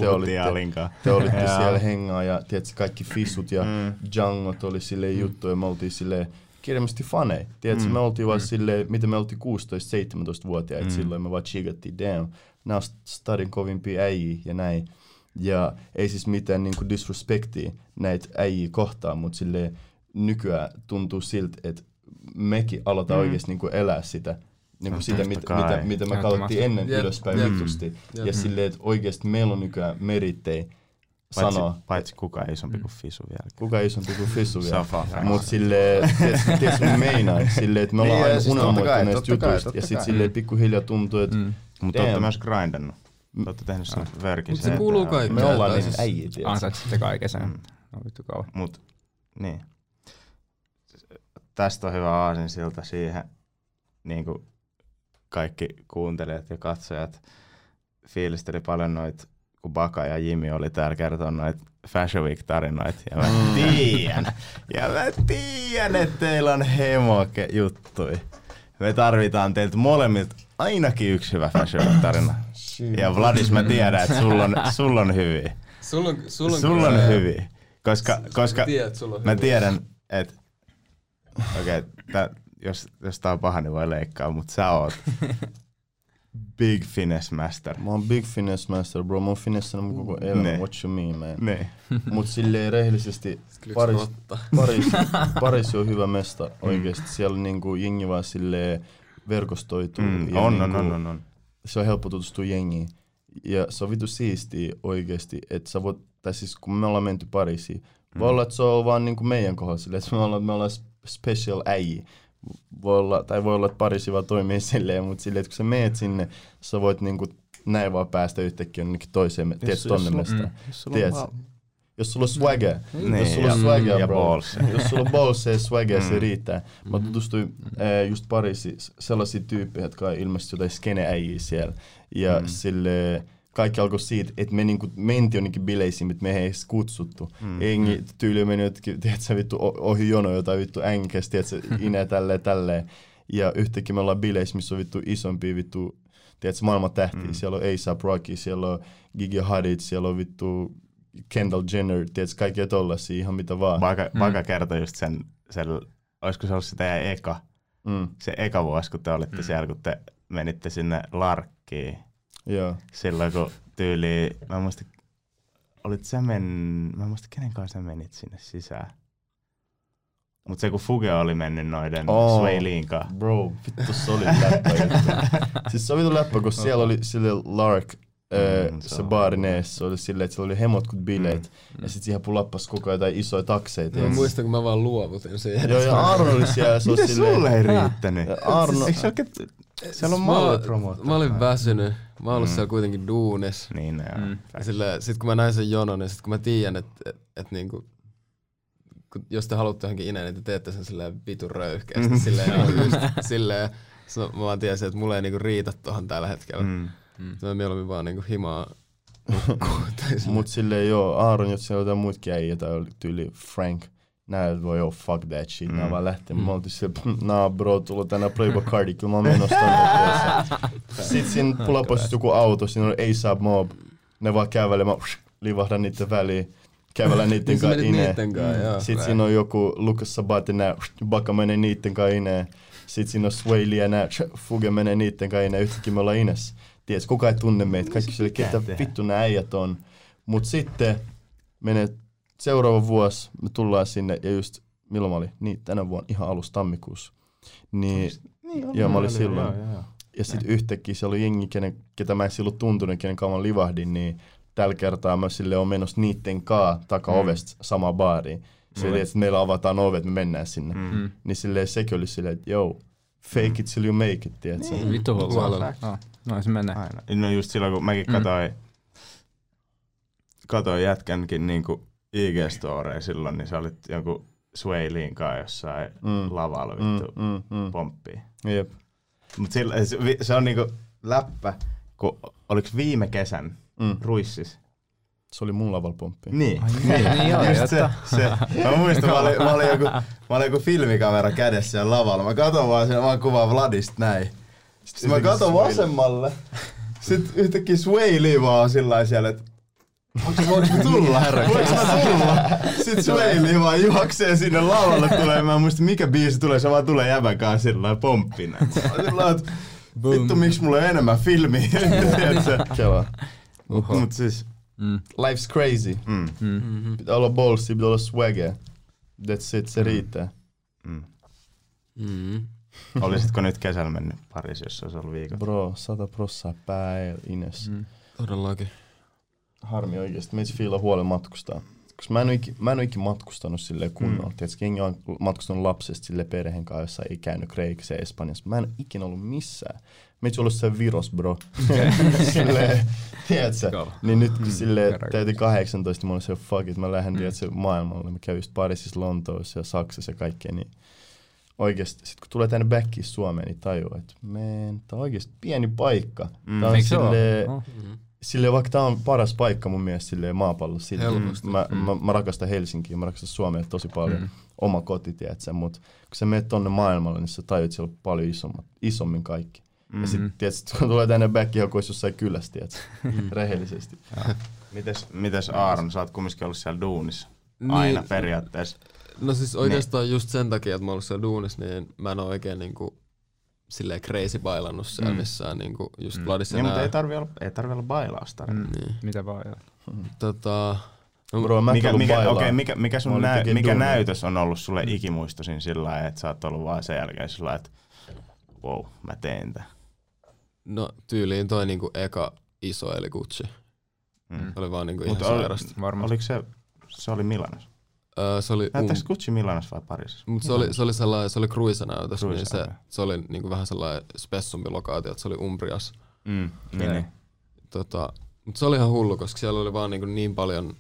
te olitte siellä hengaa ja tiedätkö, kaikki fissut ja jangot oli silleen juttu ja me oltiin silleen kirjallisesti faneja. Tiedätkö, me oltiin vaan silleen, miten me oltiin 16-17-vuotiaita silloin, me vaan chigattiin, damn, nää on stadin kovimpia äijii ja näin. Ja ei siis mitään niinku disrespektia näitä äijii kohtaan, mutta silleen nykyään tuntuu siltä, että mekin aloitaan oikeesti niinku elää sitä. Niinku sitä, mitä me katsottiin ennen ylöspäin vittusti. Ja silleen, että oikeesti meillä on nykyään merittejä sanoa. Paitsi kukaan isompi kuin Fisu vielä. Mut silleen, tiedätkö me meinaa, että me ollaan aina unelmoittu näistä jutuista. Ja sit silleen pikkuhiljaa tuntuu, että... Mutta ootte myös grindannut. Ootte tehnyt sen verkin. Mut se kuuluu kaikkea. Me ollaan niitä äijä, tiedätkö. Ansaitsitte kaiken sen. On vittu kauan. Mut, niin. Tästä on hyvä aasinsilta siihen. Niin kuin kaikki kuuntelijat ja katsojat fiilisteli paljon noita, kun Baka ja Jimi oli täällä kertoa noita Fashion Week-tarinoita. Ja mä tiedän, että teillä on hemoke juttuja. Me tarvitaan teiltä molemmilta ainakin yksi hyvä Fashion Week-tarina. Ja Vladis, mä tiedän, että sulla on hyviä. Sulla on hyviä. Koska mä tiedän, että okei, jos tää on paha, niin voi leikkaa, mutta sä oot Big Finesse Master. Mä oon Big Finesse Master, bro. Mä oon finessanut mun koko elämä. What you mean, man? Ne. Mut silleen rehellisesti Pariisi on hyvä mesta oikeesti. Siellä niinku jengi vaan silleen verkostoituu. On. Se on helppo tutustua jengiin. Ja se on vitu siistiä oikeesti, että sä voit, tai siis kun me ollaan menty Pariisiin, voi olla, että se on vaan niinku meidän kohdalla silleen, että me ollaan special äijä. Voi olla, että Pariisi vaan toimii silleen, mutta silleen, että kun sä meet sinne, sä voit niinku näin vaan päästä yhtäkkiä jonnekin toiseen, tiedät, tonne mestaan. Jos sulla on swagger, bro. Jos sulla on balls ja swagger, se riittää. Mä tutustuin just Pariisiin sellaisia tyyppejä, jotka ilmeisesti jotain skene-äijiä siellä. Ja sille kaikki alkoi siitä, että me niinku mentiin jonnekin bileisiin, mitä me ei edes kutsuttu. Engi tyyli meni jotenkin, tiedätkö, vittu ohi jono, jotain vittu änkäs, tiedätkö, Ine tälleen. Ja yhtäkkiä me ollaan bileissä, missä on vittu isompia vittu, tiedätkö, maailman tähtiä. Siellä on A$AP Rocky, siellä on Gigi Hadid, siellä on vittu Kendall Jenner, tiedätkö, kaikkea tollasia, ihan mitä vaan. Vaka kertoi just sen, olisiko se ollut se teidän eka, se eka vuosi, kun te olitte siellä, kun te menitte sinne Larkkiin. Joo. Silloin kun tyyli, mä en muista kenen kanssa menit sinne sisään. Mut se kun Fuge oli mennyt noiden Sway Leen kanssa. Bro, vittu se oli läppä. Siis se oli läppä, kun siellä oli sille Lark, se baarinees, se oli silleen, että siellä oli hemotkut bileet, ja sit siihen pulappas koko ajan jotain isoja takseita. Mä muistan, kun mä vaan luovutin sen edes. Joo, ja Arno oli siellä, se oli silleen. Miten sulle ei riittänyt? Arno... Eikö se oikein... Siellä on mallipromoottoja. Mä olin väsynyt. Mä oon ollut siellä kuitenkin duunes. Niin, joo. Sit kun mä näin sen jonon, ja sit kun mä tiedän, että niinku... Jos te haluatte johonkin Ineen, niin te teette sen silleen vitun röyhkeästi. Silleen... Mä vaan tiesin, että mulla ei niinku riitä tohon tällä hetkellä. Mä mieluummin vaan niinku himaa nukkuu. Mut silleen joo, Aaron, jos siellä on jotain muitkin äijä, tai tyyli Frank. Nää voi oo fuck that shit, nää vaan lähtee. Mä oltiin silleen, nah bro, tulla tänään Playboy Cardi, kyllä mä menossa tänne. Sit siinä pulapostit joku auto, siinä oli A$AP Mob. Ne vaan kävelemään, livahdan niitten väliin. Kävelään niitten kanssa Ineen. Sit siinä on joku Lucas Sabat ja nää, Baka menee niitten kanssa Ineen. Sit siinä on Sway Lee ja nää, Fuge menee niitten kanssa Ineen. Yhtäkkiä me ollaan Ines. Ties, kuka ei tunne meitä, kaikki sille, ketä vittu nää äijät on. Mut sitten menee seuraava vuosi, me tullaan sinne ja just, milloin mä olin? Niin, tänä vuonna ihan alussa tammikuussa. Niin, mä olin silloin. Joo. Ja sit yhtäkkiä siellä oli jengi, ketä mä en silloin tuntunut, kenen kanssa mä livahdin, niin tällä kertaa mä silleen oon menossa niitten kaa takaovesta samaan baariin. Silleen, että meillä avataan ovet, me mennään sinne. Niin silleen sekin oli silleen, että joo, fake it till you make it, tiiätsä? Niin, vittu huolella. No se menee. Aina. No just silloin, kun mäkin katoin jätkänkin niinku IG-storeen silloin, niin sä olit jonkun Sway Leen kanssa jossain lavalla vittu pomppii. Jep. Mut silloin, se on niinku läppä, kun oliks viime kesän Ruissis? Se oli mun lavalla pomppii. Niin. Mä muistan, mä olin joku filmikamera kädessä ja lavalla. Mä katon vaan siinä, mä kuvaan Vladista näin. Sitten mä katon vasemmalle, sit yhtäkkiä Sway Lee vaan sillain siellä, että voinko mä tulla? Sit Sway Lee vaan juoksee sinne lavalle tulee, mä en muista mikä biisi tulee, se vaan tulee jäbän kanssa sillain pomppina. Vittu miksi mulla on enemmän filmiä, tiedätkö? Mut siis, life's crazy. Pitää olla ballsia, pitää olla swagger. That's it, se riittää. Olisitko nyt kesällä mennyt Pariisiin, jos olisi ollut viikon? Bro, 100% päivä Ines. Todellakin. Harmi oikeesti, meitä fiilaa huolen matkustaa. Koska mä en ole ikinä matkustanut silleen kunnolla. Tiedätkö, jengi on matkustanut lapsesta silleen perheen kanssa, jossa ei käynyt Kreikassa ja Espanjassa. Mä en ole ikinä ollut missään. Meitä on ollut se Viros, bro. Silleen, tiedätkö? Niin nyt silleen täytin 18, mä olin silleen, fuck it, mä lähden tiedätkö, maailmalle. Mä käyn just Pariisissa, Lontoossa ja Saksassa ja kaikkea niin. Oikeesti, sit kun tulee tänne backiin Suomeen, niin tajuaa, että man, tää on oikeesti pieni paikka. Tää on silleen, vaikka tää on paras paikka mun mielestä silleen maapallossa. Mä rakastan Helsinkiä, mä rakastan Suomea tosi paljon. Oma koti, tiedätkö, mut kun sä menet tonne maailmalle, niin sä tajuat siellä paljon isommin kaikki. Ja sit tiedätkö, kun tulee tänne backiin, joku olisi jossain kylässä, tiedätkö, rehellisesti. Mites Aaron, sä oot kumminkin ollut siellä duunissa. aina niin, periaatteessa. No siis oikeastaan niin, just sen takia, että mä oon ollut siellä duunissa, niin mä en oo oikein niinku silleen crazy bailannut siellä missään niinku just Vladissa. Niin, mutta ei tarvi olla bailausta. Niin. Mitä bailaa? Mikä sun näytös on ollut sulle ikimuistoisin sillä lailla, että sä oot ollut vaan sen jälkeen sillä lailla, että wow, mä teen tää? No tyyliin toi niinku eka iso eli Gucci. Oli vaan niinku ihan sairasta. Oliko se oli Milanos? Näyttääks Gucci Milanos vai Pariisissa? Mut se oli Cruise-näytös, niin se oli niinku vähän sellainen spessumpi lokaatio, että se oli Umbrias. Mut se oli ihan hullu, koska siellä oli vaan niin paljon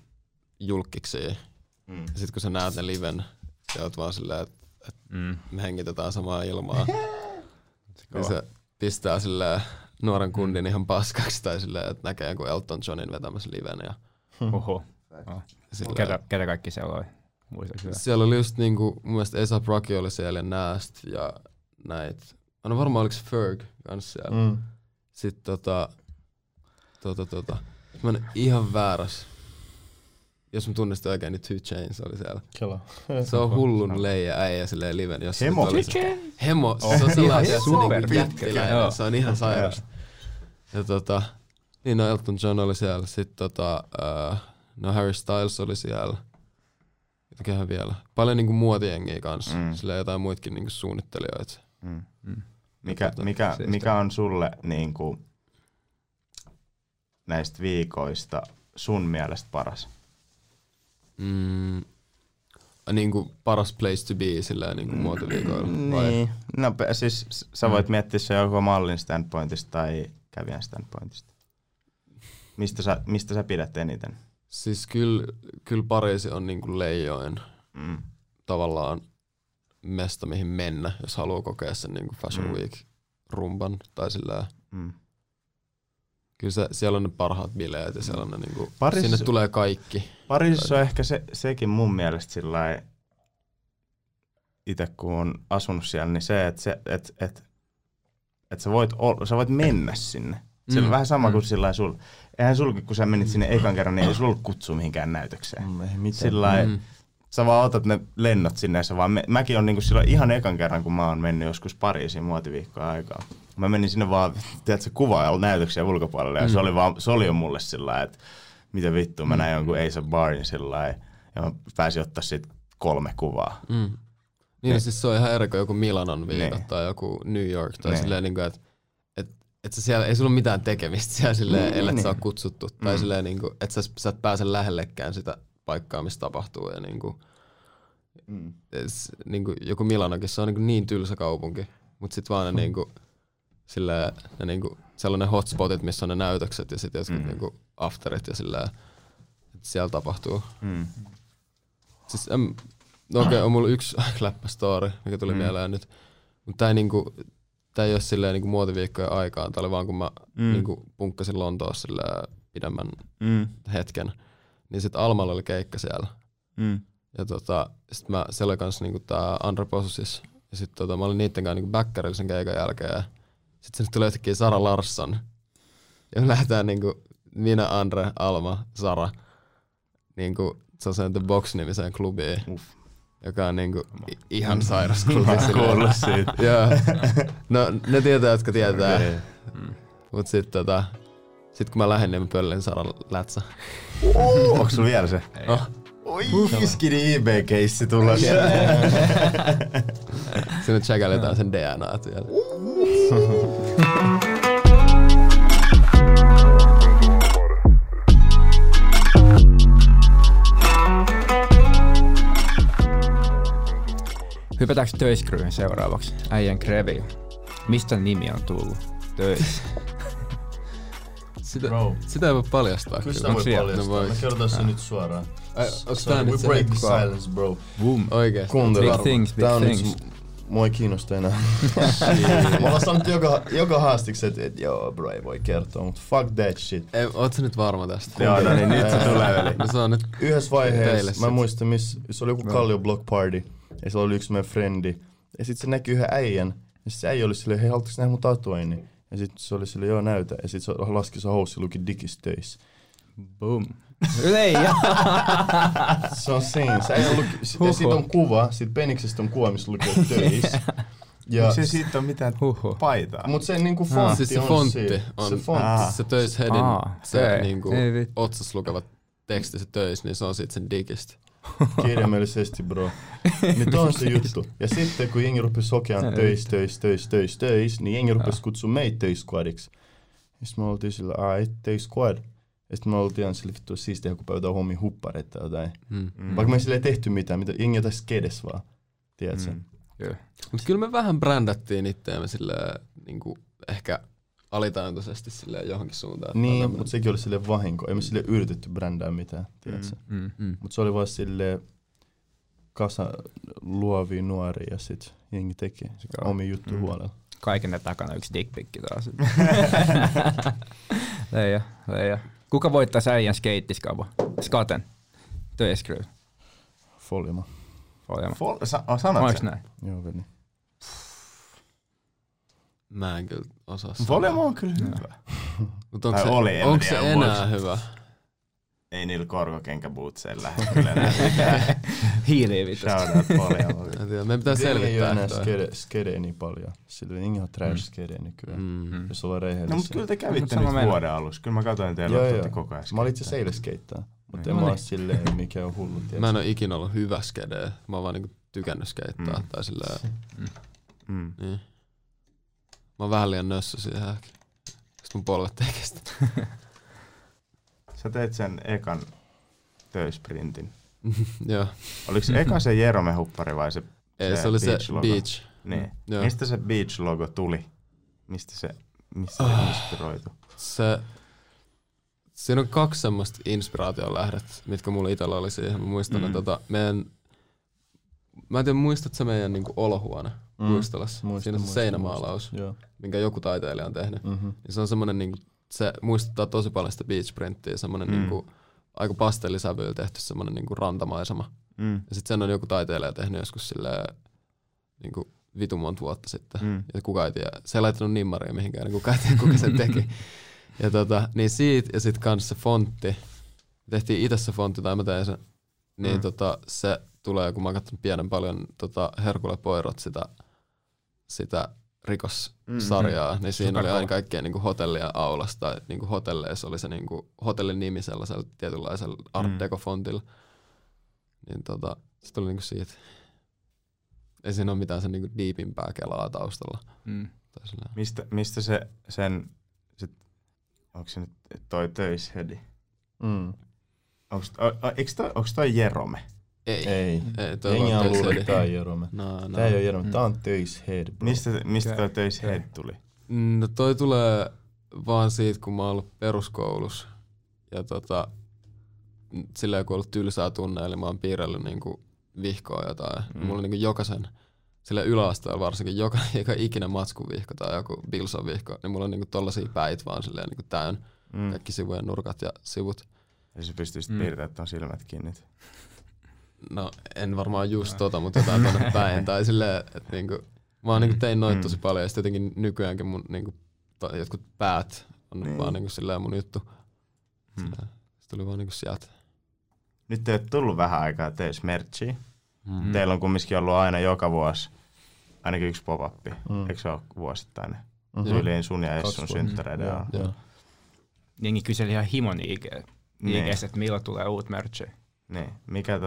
julkiksia. Ja sit kun sä näet ne liven, sä oot vaan silleen, että me hengitetään samaa ilmaa. Ja se pistää silleen nuoren kundin ihan paskaksi tai silleen, että näkee joku Elton Johnin vetämässä liven. Ja oho. Ketä kaikki siellä oli? Siellä oli just niinku, mun mielestä A$AP Rocky oli siellä ja Nast ja näit. No varmaan oliks Ferg kans siellä. Sit mä oon ihan väärässä. Jos mä tunnistin oikein, niin 2 Chainz oli siellä. Kela. Se on hullun leijä äijä silleen liven. Hemo. Hemo. Se on sellainen super jättiläinen. Se on ihan sairas. Ja niin no Elton John oli siellä. Sit no Harry Styles oli siellä. Mitäköhän vielä? Paljon niinku muotijengiä kanssa. Silleen jotain muitkin niinku suunnittelijoita. Mikä on sulle niinku näistä viikoista sun mielestä paras? Niinku paras place to be silleen niinku muotoviikoilla. Niin. No siis sä voit miettiä se joko mallin standpointista tai kävijän standpointista. Mistä sä pidät eniten? Siis kyllä Pariisi on niinku leijoin tavallaan mesta mihin mennä, jos haluaa kokea sen niinku Fashion Week rumban tai silleen. Kyllä siellä on ne parhaat bileet ja siellä on ne niinku, sinne tulee kaikki. Pariisissa on ehkä sekin mun mielestä sillai, itse kun on asunut siellä, niin se, että sä voit mennä sinne. Se on vähän sama kuin sillai sulla. Eihän sulkin, kun sä menit sinne ekan kerran, niin ei sulla ollut kutsu mihinkään näytökseen. Sillai, sä vaan otat ne lennot sinne ja sä vaan mäkin on niinku silloin ihan ekan kerran, kun mä oon mennyt joskus Pariisiin muotiviikkoa aikaa. Mä menin sinne vaan, tiedätkö, kuvailla näytöksiä ulkopuolelle, ja se oli jo mulle sillä, että mitä vittua, mä näin jonkun A$AP Barin sillä, ja mä pääsin ottaa siitä 3 kuvaa. Niin, siis se on ihan eri kuin joku Milanon viikko tai joku New York tai silleen, niin että siellä ei sulla ole mitään tekemistä siellä silleen, ellei sä ole kutsuttu, tai silleen, niin kuin, että sä et pääse lähellekään sitä paikkaa, missä tapahtuu, ja niin kuin, niin kuin joku Milanokin, se on niin tylsä kaupunki, mutta sit vaan ne niin kuin, sillä ne niinku sellainen hotspotit, missä on ne näytökset ja sitten jotkut niinku afterit ja sillä siellä tapahtuu. Siis on mulla yksi läppästory, mikä tuli mieleen nyt. Mut tää ei oo silleen niinku muotiviikkojen aikaan, tää oli vaan kun mä niinku punkkasin Lontoossa sillä pidemmän hetken. Niin sit Almalla oli keikka siellä. Ja sit mä siellä oli kans niinku tää Andre Posusis. Ja sit mä olin niittenkaan niinku backerillisen keikan jälkeen. Sitten sinne tulee yhtäkkiä Sara Larsson. Ja me lähdetään niinku minä, Andre, Alma, Sara. Niinku se on sen The Box-nimiseen klubiin. Joka on niinku ihan sairas klubi. Kuullut siitä. Joo. No ne tietää, jotka tietää. Okay. Mut sit sit kun mä lähdin, niin mä pöllin Saran lätsä. Onks sulla vielä se? No. Uiskini IB-keissi tulla siellä. Sinne checkailitaan sen DNAt vielä. Hypätäänkö Töiskryyn seuraavaksi? Äijän Krevi. Mistä nimi on tullut? Töis. Sitä ei voi paljastaa. Kyllä sitä voi paljastaa. Mä kerrotaan sen nyt suoraan. We break the silence, bro. Boom. Oikeesti. Big things, big things. Mua ei kiinnosta enää. Mä oon sanonut joka haastikset, että joo bro, ei voi kertoa, mutta fuck that shit. Oot sä nyt varma tästä? Joo, no niin, nyt se tulee väliin. Yhdessä vaiheessa, mä muistan, se oli joku Kallio Block Party, ja se oli yksi meidän frendi. Ja sit se näki yhden äijän, ja sit se äijä oli silleen, hei, halutko nähdä mun tatuoini? Ja sit se oli silleen, joo näytä, ja sit se laski se housi, luki Dickies Töissä. Boom. Leija. Se on siinä. Siitä on kuva, siitä peniksestä on kuva, missä lukee töissä. Ja se siitä on mitään paitaa. Mut se niinku fontti siis se on fontti. Se töisheadin, se niinku otsas lukevat teksti se töis, niin se on sit sen digistä. Kirjaimellisesti bro. Niin on se juttu. Ja sitten kun jengi rupes hokeaan töis, niin jengi rupes kutsuu meitä töiskuadiksi. Ja sit me oltiin sillä, et töiskuad. Ja sit me oltiin sillä, vittu siistiä, kun päivätään hommiin huppareita tai jotain. Vaikka me ei sille tehty mitään, jengi jotain skedes vaan. Tiedätkö? Yeah. Mut kyllä me vähän brändättiin itseämme silleen, niinku, ehkä alitaintoisesti silleen johonkin suuntaan. Niin, mutta sekin oli silleen vahinko. Ei me silleen yritetty brändää mitään, tiedätkö? Mut se oli vaan silleen kasa luovia nuoria ja sit jengi teki omi juttu huolella. Kaiken ne takana yksi dickpikki taas. Leija. Kuka voittaa äijän skeittiskaupan? Skaten. Töiskryy. Folima. Sanat sen? Joo, kyllä. Mä en kyllä osaa sanoa. Volema on kyllä hyvä. Mutta onko se enää hyvä? Ei niillä korkokenkäbootseilla lähde kyllä enää mitään. Hiiliä vitos. Shoutout Volema. Meidän pitää selvittää. Ei ole enää skedejä niin paljon. Silloin ingen on trash-skedejä nykyään. Jos ollaan rehellisiä. No mutta kyllä te kävitte nyt vuoden alussa. Kyllä mä katsoin teillä ottatte koko ajan. Mä olin itse asiassa eilen skeittaa. Mutta en mä ole silleen, mikä on hullu. Mä en ole ikinä ollut hyvä skedeä. Mä oon vaan niinku tykännyt skeittaa. Tai silleen... Niin. Mä oon vähän liian nössö siihen ehkä. Koska mun polvet ei kestä. Sä teit sen ekan töisprintin. Joo. Oliko se eka se Jerome huppari vai se Beach-logo? Ei, se oli se Beach. Niin. Mistä se Beach-logo tuli? Mistä se inspiroitu? Siinä on kaksi semmoista inspiraatiolähdettä, mitkä mulla itsellä oli siihen. Mä muistan, että meidän... Mä en tiedä, muistatko sä meidän niinku olohuone muistelassa? Siinä on se seinämaalaus, minkä joku taiteilija on tehnyt. Niin se on semmoinen, niinku, se muistuttaa tosi paljon sitä beachprinttiä, semmoinen niinku, aika pastellisävyllä tehty semmoinen niinku rantamaisema. Ja sit sen on joku taiteilija tehnyt joskus silleen, niinku, vitun monta vuotta sitten. Ja kuka ei tiedä, se ei laittanut nimmaria mihinkään, niin kuka ei tiedä, kuka sen teki. Ja niin siitä ja sit kans se fontti, tehtiin itse se fontti tai mä tein sen, niin se tulee, kun mä oon katsonut pienen paljon Herkule Poirot sitä rikossarjaa, niin siinä oli aina kaikkea niinku hotellia aulasta, tai niinku hotelleissa oli se niinku hotellin nimi sellaisella tietynlaisella Art Deco-fontilla. Niin se tuli niinku siitä. Ei siinä oo mitään sen niinku diipimpää kelaa taustalla. Mistä se sen... Onko se nyt toi töishedi? Onko toi Jerome? Ei. Jengi on luullut, että tää on Jerome. Tää ei oo Jerome, tää on töished. Mistä toi töished tuli? No toi tulee vaan siitä, kun mä oon ollut peruskoulussa. Ja sillä kun on ollut tylsää tunne, eli mä oon piirrellyt niinku vihkoa jotain. Mulla on niinku jokaisen... Sillä yläasteella varsinkin joka ikinä matskun vihko tai joku Bilson vihko, niin mulla on niinku tollasia päit vaan silleen niinku täyn kaikki sivujen nurkat ja sivut. Eli sä pystyisit piirtämään ton silmät kiinni? No en varmaan just mutta jotain tonne päin tai silleen, että niinku, mä oon niinku tein noita tosi paljon ja sit jotenkin nykyäänkin mun niinku jotkut päät on vaan niinku silleen mun juttu. Se tuli vaan niinku sieltä. Nyt te oot tullut vähän aikaa teis merchia. Teillä on kumminkin ollut aina joka vuosi ainakin yksi pop-up, eikö se ole vuosittainen? Yliin sun ja Essun synttäreiden. Jengi kyseli ihan himon IGS, että milloin tulee uut merchejä. Niin. Mikä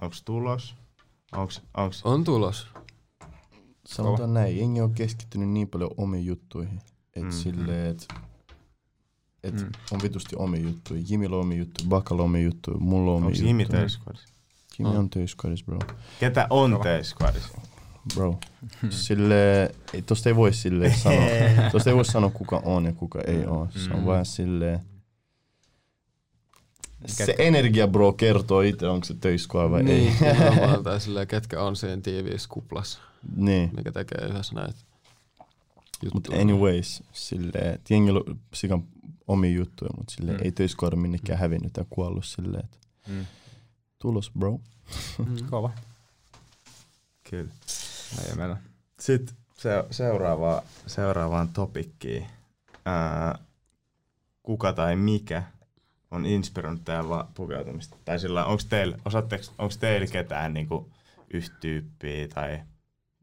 onks tulos? On tulos. Sanotaan näin, jengi on keskittynyt niin paljon omiin juttuihin, että on vitusti omiin juttuihin. Jimillä on omiin juttuihin, Bakalla on omiin juttuihin, mulla on omiin juttuihin. Onks Jimi töissä? Kimi on töiskuadissa, bro. Ketä on töiskuadissa? Bro, tosta ei voi silleen sanoa. Tosta ei voi sanoa, kuka on ja kuka ei oo. Se on vaan silleen... Se energia, bro, kertoo itse, onko se töiskuad vai ei. Niin, tai silleen, ketkä on siinä tiiviissä kuplassa. Niin. Mikä tekee yhdessä näitä juttuja. Mut anyways, silleen, jengillä on sikan omia juttuja, mut silleen ei töiskuad minnekään hävinnyt ja kuollut silleen. Tulos, bro. Kova. Kyllä. Ei mennä. Sitten seuraavaan topikkiin. Kuka tai mikä on inspiroinut tää pukeutumista? Tai sillä onko teillä ketään niinku yhtä tyyppiä tai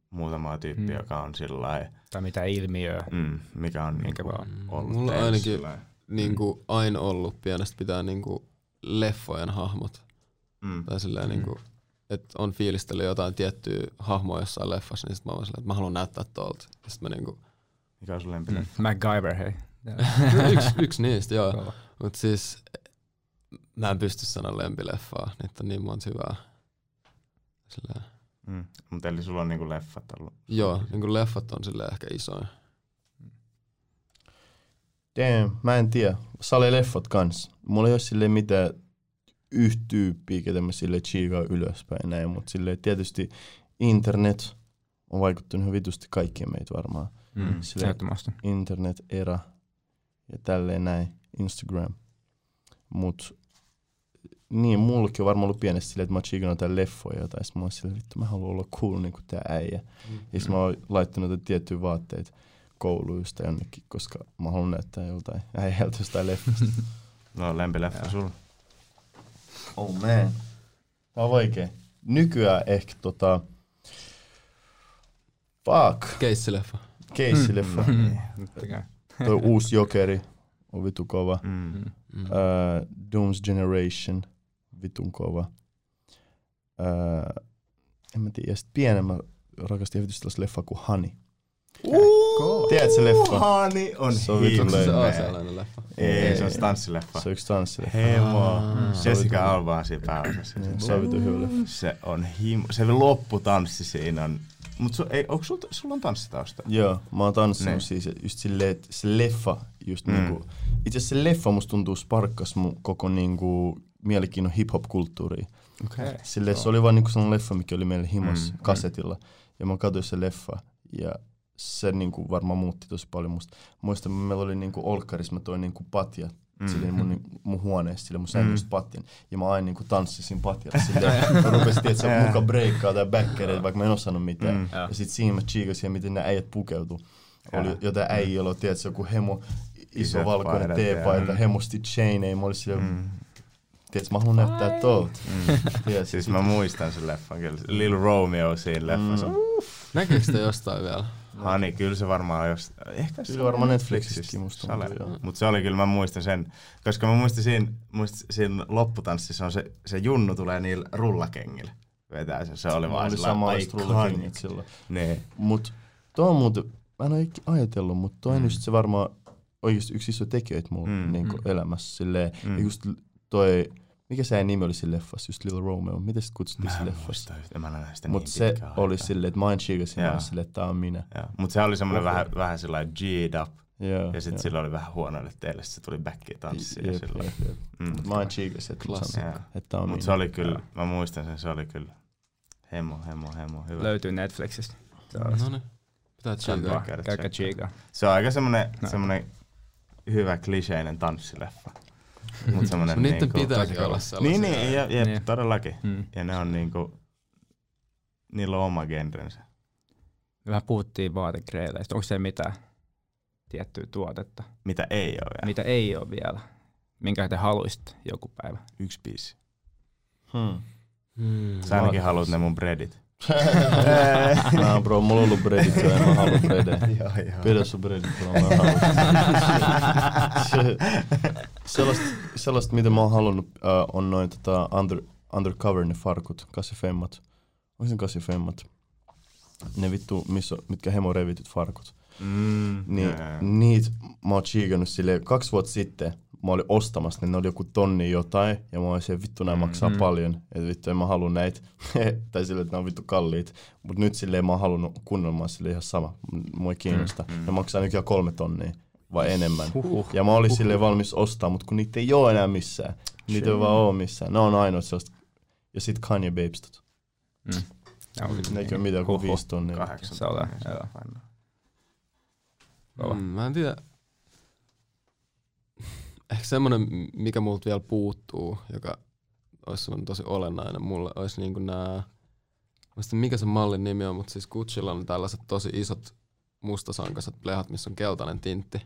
muutamaa tyyppiä, joka on sillä tai mitä ilmiöä, mikä on niinku ollut? Mulla on ainakin sillai niinku aina ollut pienestä pitää niinku leffojen hahmot. Tai sillä niinku, että on fiilistellyt jotain tiettyä hahmoa jossain leffassa, niin sit mä oon silleen, että mä haluan näyttää tuolta. Ja sit mä niinku... Mikä on sun lempinä? MacGyver, hei. Yksi niistä, joo. Kova. Mut siis, mä en pysty sanoa lempileffaa, niitä on niin monta hyvää. Silleen. Mut eli sulla on niinku leffat ollut? Joo, niinku leffat on silleen ehkä isoin. Damn, mä en tiedä. Sale leffat kans. Mulla ei oo silleen mitään yhtä tyyppiä, ketä mä silleen chiikaan ylöspäin näin, mut silleen tietysti internet on vaikuttanut vitusti kaikkiin meitä varmaan. Internet-era ja tälleen näin, Instagram. Mut niin, mullekin on varmaan ollut pienesti silleen, että mä oon chiikannut jotain leffoja jotain, sit mä oon silleen, vittu mä haluan olla cool niinku tää äijä. Ja sit mä oon laittanut jotain tiettyjä vaatteita kouluista jonnekin, koska mä haluan näyttää joltain äijältä jostain leffasta. No lempileffa sulla? Oh man. Tää on vaikea. Nykyään ehkä fuck. Casey-leffa. Toi uusi Jokeri on vitun kova. Doom's Generation, vitun kova. En mä tiedä, sit pienemmän rakastin vitus tällaista leffaa kuin Honey. Tiedät se leffa? Honey on sellainen leffa. Ei, se on tanssileffa. Se on yksi tanssileffa. Hemo. Jessica Alba on siinä pääosassa. Se on vitun hyvä leffa. Se on himo. Se lopputanssi siinä on. Mut sulla on tanssitausta? Joo, mä oon tanssinut siis just silleen, että se leffa just niinku... Itse asiassa se leffa musta tuntuu sparkkas mun koko niinku mielenkiinnon hip-hop-kulttuuriin. Okei. Silleen se oli vaan niinku sellainen leffa, mikä oli meillä himos kasetilla. Ja mä katsoin se leffa ja... Se niinku varmaan muutti tosi paljon musta. Muistan, meillä oli niinku olkkarissa, mä toin niinku patjat silleen mun huoneessa, silleen mun sängystä patjan. Ja mä aina niinku tanssisin patjalla silleen. Mä rupesin tiedä, että se muka breikkaa tai backereita, vaikka mä en osannut mitään. Ja sit siinä mä chiikasin, miten nää äijät pukeutuu. Oli jotain äijä, jolloin tiedät, se joku hemo, iso valkoinen teepaita, hemosti chainei. Mä olin silleen, tiedätkö, mä haluan näyttää tuolta. Siis mä muistan sen leffan kyllä. Lil Romeo siinä leffassa. Näkyykö sitä jostain vielä? Hani, kyllä se varmaan jos ehkä se varmaan Netflixistäkin musta. Mut se oli kyllä, mä muistan sen, koska mä muistin siinä lopputanssissa on se junnu tulee niillä rullakengillä. Vetää sen, se oli vaan sama rullakengit silloin. Niin. Mut toi on muuten, mä en oo ajatellut, mut toi on just se varmaan oikeesti yksi iso tekijöitä mulla niinku elämässä silleen. Ja just toi, mikä se nimi oli siinä leffassa, just Little Romeo, mitä sit kutsuttiin siinä leffassa? Mut niin se oli silleen, että Mind Cheekers oli silleen, että tää on minä. Mut se oli semmonen vähän sellainen G'd up, ja sit sillä oli vähän huonoille teille, se tuli backiin tanssiin ja sillä lailla. Mind Cheekers, että tää on minä. Mut se oli kyllä, mä muistan sen, se oli kyllä hemo, hyvä. Löytyy Netflixistä. No niin, pitää cheekaa. Käykää cheekaa. Se on aika semmonen hyvä kliseinen tanssileffa. Mutta niitten pitääkin olla sellaisia. Niin, jep, todellakin. Ja ne on niinku, niillä on oma genrensä. Vähän puhuttiin vaategraileista. Onko se mitään tiettyä tuotetta? Mitä ei ole vielä. Minkä te haluisit joku päivä? Yksi biisi. Sä ainakin haluat ne mun breadit. Nah bro, mulla on ollut breadit jo, en mä haluu breadit. Pidä sun breadit, bro, mä haluun. Sellaista, mitä mä oon halunnut, on noin undercover ne farkut, kasifemmat. Onko ne kasifemmat? Ne vittu, mitkä hemorevityt farkut. Niitä mä oon chiikannut silleen 2 vuotta sitten. Mä olin ostamassa, niin ne oli joku tonni jotain, ja mä olin siellä, vittu nää maksaa paljon, et vittu en mä haluu näitä, tai silleen, että nää on vittu kalliit, mut nyt silleen mä oon halunnut kunnolla, silleen ihan sama, mua ei kiinnosta, ne maksaa nykyään 3 tonnia, vai enemmän, ja mä olin silleen valmis ostaa, mut kun niitä ei oo enää missään, niitä ei vaan oo missään, ne on ainoa sellaista, ja sit Kanye babestot, neikö mitään kuin 5 tonnia. 8 tonnia. Mä en tiedä. Ehkä semmoinen, mikä multa vielä puuttuu, joka olisi tosi olennainen mulle, olisi niinku nää, mikä se mallin nimi on, mutta siis Gucciilla on tällaiset tosi isot mustasankaiset plehat, missä on keltainen tintti.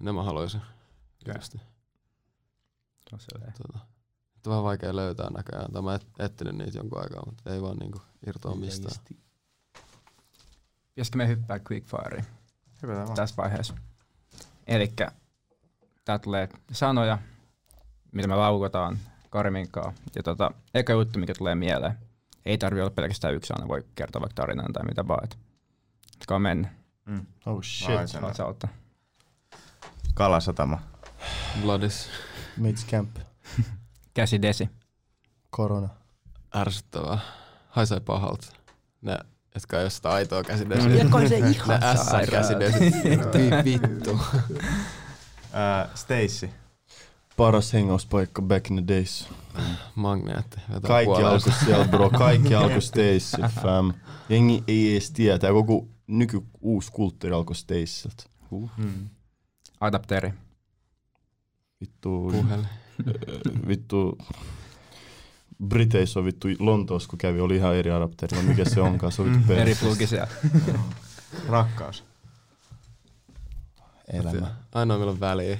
Ne mä haluaisin. No, että vähän vaikea löytää näköjään. Tai mä etsinyt niitä jonkun aikaa, mutta ei vaan niinku irtoa mistään. Pitäisikö me hyppää quickfireen tässä vaiheessa? Elikkä tää tulee sanoja, mitä me laukotaan Kariminkaan. Ja eka juttu, mikä tulee mieleen. Ei tarvi olla pelkästään yksi aina, voi kertoa vaikka tarinan tai mitä vaan. Etkä mennä. Mm. Oh shit. Kalasatama. Bloodis. Mitch Camp. Käsidesi. Korona. Ärsyttävää. Haisee pahalta. Ne, jotka ei ole sitä aitoa käsidesiä. Jotka on se ihan sairaan. Vittu. Stacy. Paras hengauspaikka back in the days. Magneetti. Kaikki alkoi siellä, bro. Kaikki alkoi Stacy, fam. Jengi ei edes tietää. Koko uusi kulttuuri alkoi Stacyltä. Adapteri. Vittu. Puhelin. Vittu. Briteissä on vittu Lontoossa, kun kävi, oli ihan eri adapteri. Mikä se onkaan? Se on vittu persestä. Eri plugisia. Rakkaus. Elämä. Ainoa meillä on väliä.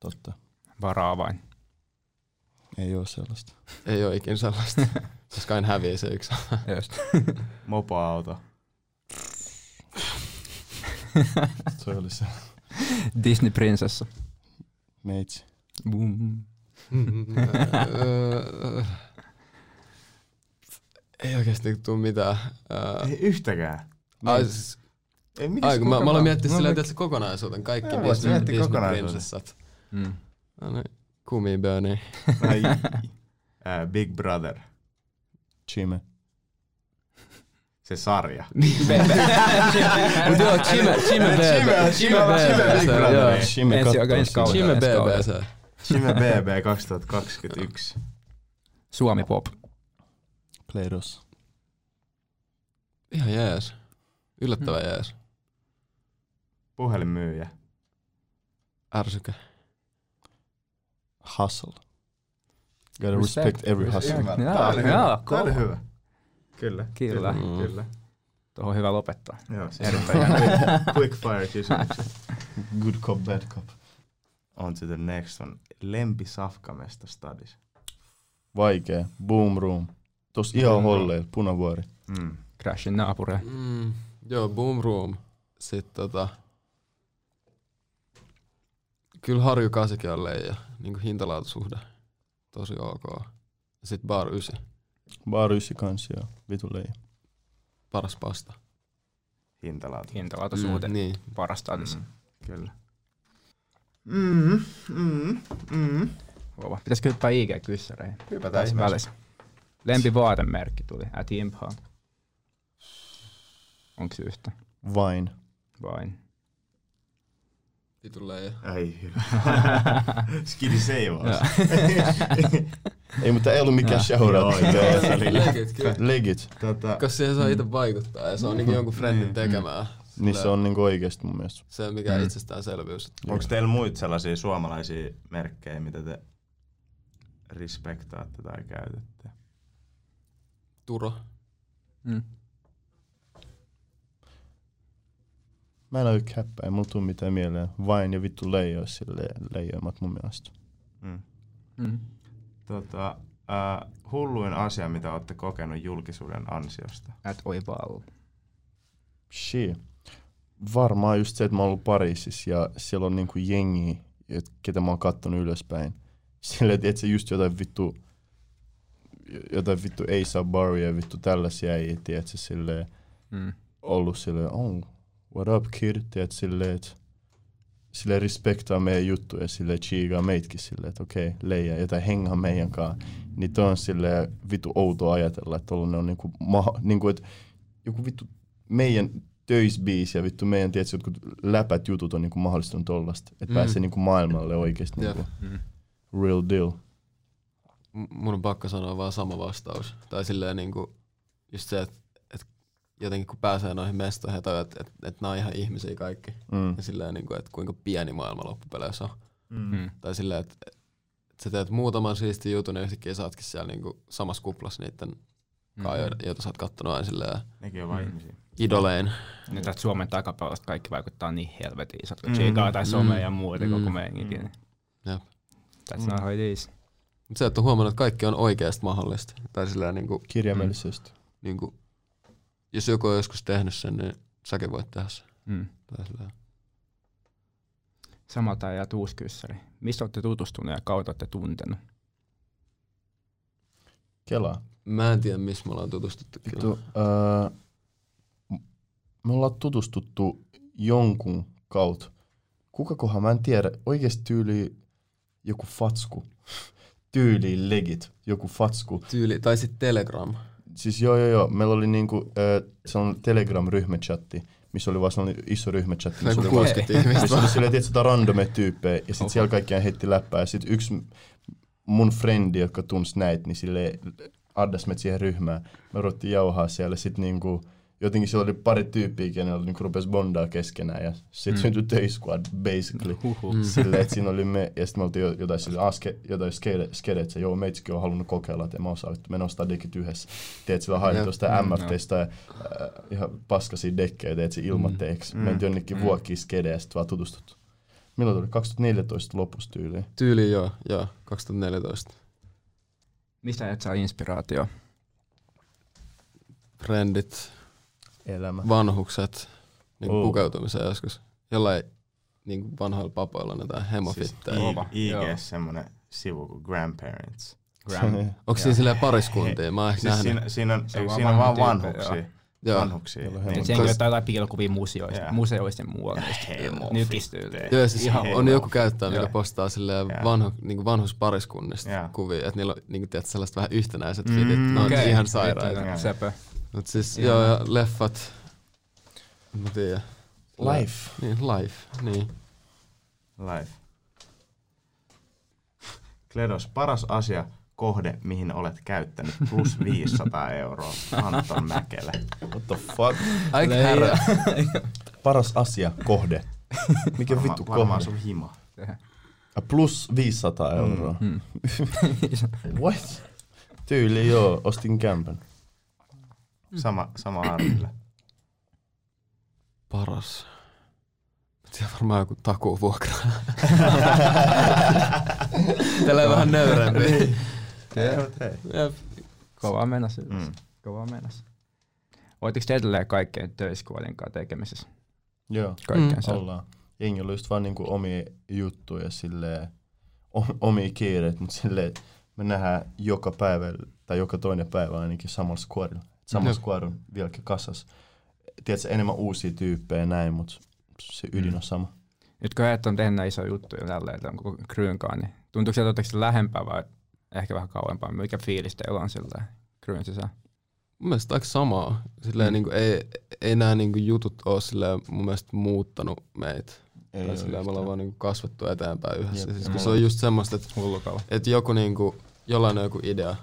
Totta. Varaa vain. Ei oo sellaista. Ei oo ikin sellaista. Koska aina häviää se yksi. Just. Mopa-auto. Se oli se. Disney-prinsessa. Meitsi. Boom. Ei oikeesti tuu mitään. Ei yhtäkään. Mä aloin miettiä silleen tietysti kokonaisuuden. Kaikki Disney-prinsessat. Kumiböni. Big Brother. Chime. Se sarja. Chime BBC. Chime BB 2021. Suomi Pop. Gledos. Ihan jees. Yllättävä jees. Puhelinmyyjä. Ärsykä. Hustle. Gotta respect every hustle. Tää oli hyvä. Kyllä. Kyllä. Tuohon on hyvä lopettaa. Joo, quickfire kysymykset. Good cop, bad cop. On to the next one. Lempi safkamesta stadis. Vaikee. Boom room. Tos ihan holleil. Punavuori. Crashin naapure. Joo, boom room. Sitten kyllä Harju 8kin on leija. Niinku hintalaatusuhde. Tosi ok. Sitten bar 9. Bar 9 kans, joo. Vitu leija. Paras pasta. Hintalaatusuhde. Niin. Paras stadis. Kyllä. Pitäisikö hyppää IG-kyssäreihin? Hypätään ihmeessä. Lempivaatemerkki tuli. At Imphaan. Onks yhtä? Vain. Vitu leija. Ai hyvä. Skidi seivaus. Ei, mutta ei ollut mikään shoutout. Legit. Koska siihen saa itse vaikuttaa ja se on jonkun friendin tekemää. Niin se on oikeesti mun mielestä. Se on mikään itsestäänselvyys. Onko teillä muita sellaisia suomalaisia merkkejä, mitä te respektaatte tai käytätte? Turo. Mä en oo käppää, ei mulla tuu mitään mieleen. Vain ja vittu leijoi leijoimat mun mielestä. Hulluin asia, mitä ootte kokenut julkisuuden ansiosta? Et oivaa. Shit. Varmaan just se, että mä oon ollut Pariisissa ja siellä on niinku jengiä, ketä mä oon kattonut ylöspäin. Silleen, että etsä just jotain vittu A$AP Baria, vittu tällaisia ei, tietsä, silleen, ollut silleen, oh, what up kid, tietsä, silleen, että silleen respektaa meidän juttuja, silleen chiigaa meitkin silleen, että okei, leijää, jotain hengaa meidän kaa. Niin toi on silleen vittu outoa ajatella, että ne on niinku että joku vittu meidän töisbiisi ja vittu meidän tietysti jotkut läpät jutut on niinku mahdollistanut tollasta, että pääsee niinku maailmalle oikeesti niinku real deal. Mun on pakko sanoa vaan sama vastaus. Tai silleen niinku just se, että jotenkin kun pääsee noihin mestoihin ja tajutaan, että nää on ihan ihmisiä kaikki. Ja silleen niinku, että kuinka pieni maailma loppupeleissä on. Tai silleen, että sä teet muutaman siisti jutun ja yhtäkkiä saatkin siellä niinku samassa kuplassa niitten joita sä oot kattonut aina silleen. Nekin on vaan ihmisiä. Idolein. Nyt tästä Suomen takapäivästä kaikki vaikuttaa niin helvetiin. Sä ootko tsiikaa tai somea ja muuta koko meidänkin. That's not how it is. Se, että on huomannut, että kaikki on oikeasti mahdollista. Tai sillä niin kuin, kirjaimellisesti. Niin kuin, jos joku on joskus tehnyt sen, niin säkin voit tehdä sen. Mm. Samalta ajat uusi kyssäri. Mistä olette tutustuneet ja kautta olette tuntenut? Kelaa. Mä en tiedä, missä me ollaan tutustuttu. Me ollaan tutustuttu jonkun kautta. Kukakohan, mä en tiedä. Oikeesti tyyli joku fatsku. Tyyli legit. Joku fatsku. Tyyli, tai sit Telegram. Siis joo. Meillä oli niinku sellainen Telegram-ryhmächatti, missä oli vaan sellainen iso ryhmächatti. Näin kuin 60 ihmistä. Se oli silleen, tietysti randomia tyyppejä. Ja sit siellä kaikkiaan heitti läppää. Ja sit yksi mun frendi, joka tunsi näitä, niin silleen addas meitä siihen ryhmään. Me ruvettiin jauhaa siellä. Sit niinku jotenkin siellä oli pari tyyppiä, kenellä niinku rupesi bondaa keskenään. Ja sit syntyi töiskuad, basically. Silleen, että siinä oli me. Ja sit me oltiin jotain silleen, jotain skedeitä. Joo, meitsikin on halunnut kokeilla, että en mä osaa. Me nostaa dekit yhdessä. Teet sillä haettu sitä MFTstä ja ihan paskasia dekkejä. Teet sillä ilmatteeksi. Meitä jonnekin vuokia skedejä ja sit vaan tutustuttu. Milloin tuli? 2014 lopussa tyyliin. Tyyliin joo, 2014. Mistä et saa inspiraatio? Frendit. Elämä. Vanhukset. Niinku pukeutumiseen joskus. Jollain niinku vanhoilla papoilla ne tai hemofittejä. Siis IGS semmonen sivu kuin Grandparents. Onko siinä silleen pariskuntia? Mä oon ehkä nähnyt. Siinä on vaan vanhuksia. Vanhuksia. Senkin jotain piilokuvia museoisten muodoista. Nykistyyliä. On joku käyttäjä, mikä postaa vanhuspariskunnista kuvia. Että niillä on sellaiset vähän yhtenäiset fitit. Ne on ihan sairaita. Sepä. Mut siis joo, leffat. Mä tiedän. Life. Gledos, paras asia. Kohde, mihin olet käyttänyt, plus 500 €, Anton Mäkelä. What the fuck? Aika herra. Paras asia, kohde. Mikä vittu kohde? Varmaan sun hima. Plus 500 €. What? Tyyli joo, ostin kämpän. Sama arville. Paras. Se on varmaan joku takuvuokra. Tällä on vähän nöyrempi. Kovaa mennäs. Oitteko te edelleen kaikkeen töiskuolien kanssa tekemisessä? Joo, ollaan. Jengi oli just vaan niinku omia juttuja, silleen, omia kiireitä, mutta silleen, me nähdään joka päivä tai joka toinen päivä ainakin samalla squadilla. Samalla squadilla vieläkin kasassa. Tiedätkö, enemmän uusia tyyppejä näin, mutta se ydin on sama. Nyt kun ajat on tehnyt näin isoja juttuja tällä, että on koko Kryynkaan, niin tuntuuko sieltä oletteko lähempää vai ehkä vähän kauempaa? Mikä fiilis teillä on sillä Kryyn sisään? Mun mielestä aika samaa. Niin kuin, ei nämä niin kuin jutut ole silleen, mun mielestä muuttanut meitä. Me ollaan vaan niin kuin kasvettu eteenpäin yhdessä. Siis, se on just semmoista, että joku, niin kuin, jollain on joku idea.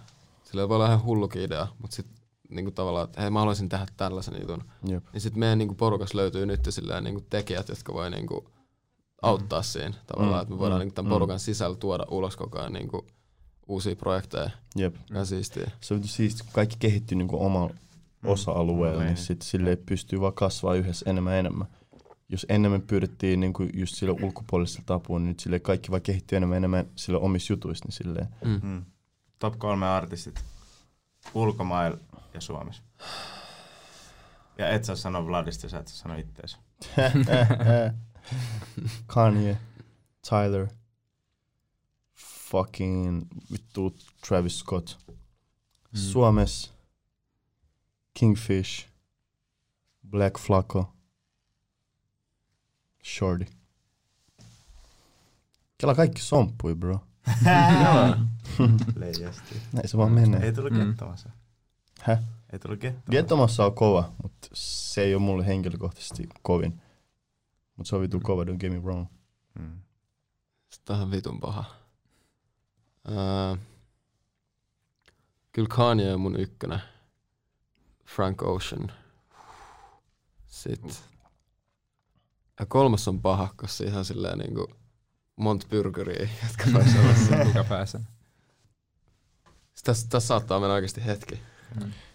Silleen voi olla ihan hullukin idea, mutta sitten niinku tavallaan, että hei, mä haluaisin tehdä tällaisen jutun. Jep. Niin sit meidän niinku porukas löytyy nyt silleen niinku tekijät, jotka voi niinku auttaa siinä tavallaan, että me voidaan niinku tämän porukan sisällä tuoda ulos koko ajan niinku uusia projekteja. Jep. Ja siistiä. Se on siistiä, kun kaikki kehittyy niinku omalla osa-alueella, niin sit silleen pystyy vaan kasvaa yhdessä enemmän. Jos enemmän pyydettiin niinku just sille ulkopuoliselta apua, niin nyt silleen kaikki vaan kehittyy enemmän sille omissa jutuissa, niin silleen. Top 3 artistit. Ulkomailla ja Suomessa. Ja et saa sanoa Vladista, sä et saa sanoa itteensä. Kanye, Tyler, fucking vittu Travis Scott. Suomessa, Kingfish, Black Flaco, Shorty. Kela kaikki somppui, bro. Leijasti. Näin se vaan menee. Ei tullut kettomassa. Häh? Ei tullut kettomassa. Kettomassa on kova, mutta se ei ole mulle henkilökohtaisesti kovin. Mutta se on vitun kova, don't get me wrong. Sitä on vitun paha. Kyllä Kanye on mun ykkönen. Frank Ocean. Sitten. Ja kolmas on paha, koska ihan silleen niinku monta pyrkyriä, jotka vois olla sen kuka pääsee. Tässä saattaa mennä oikeasti hetki.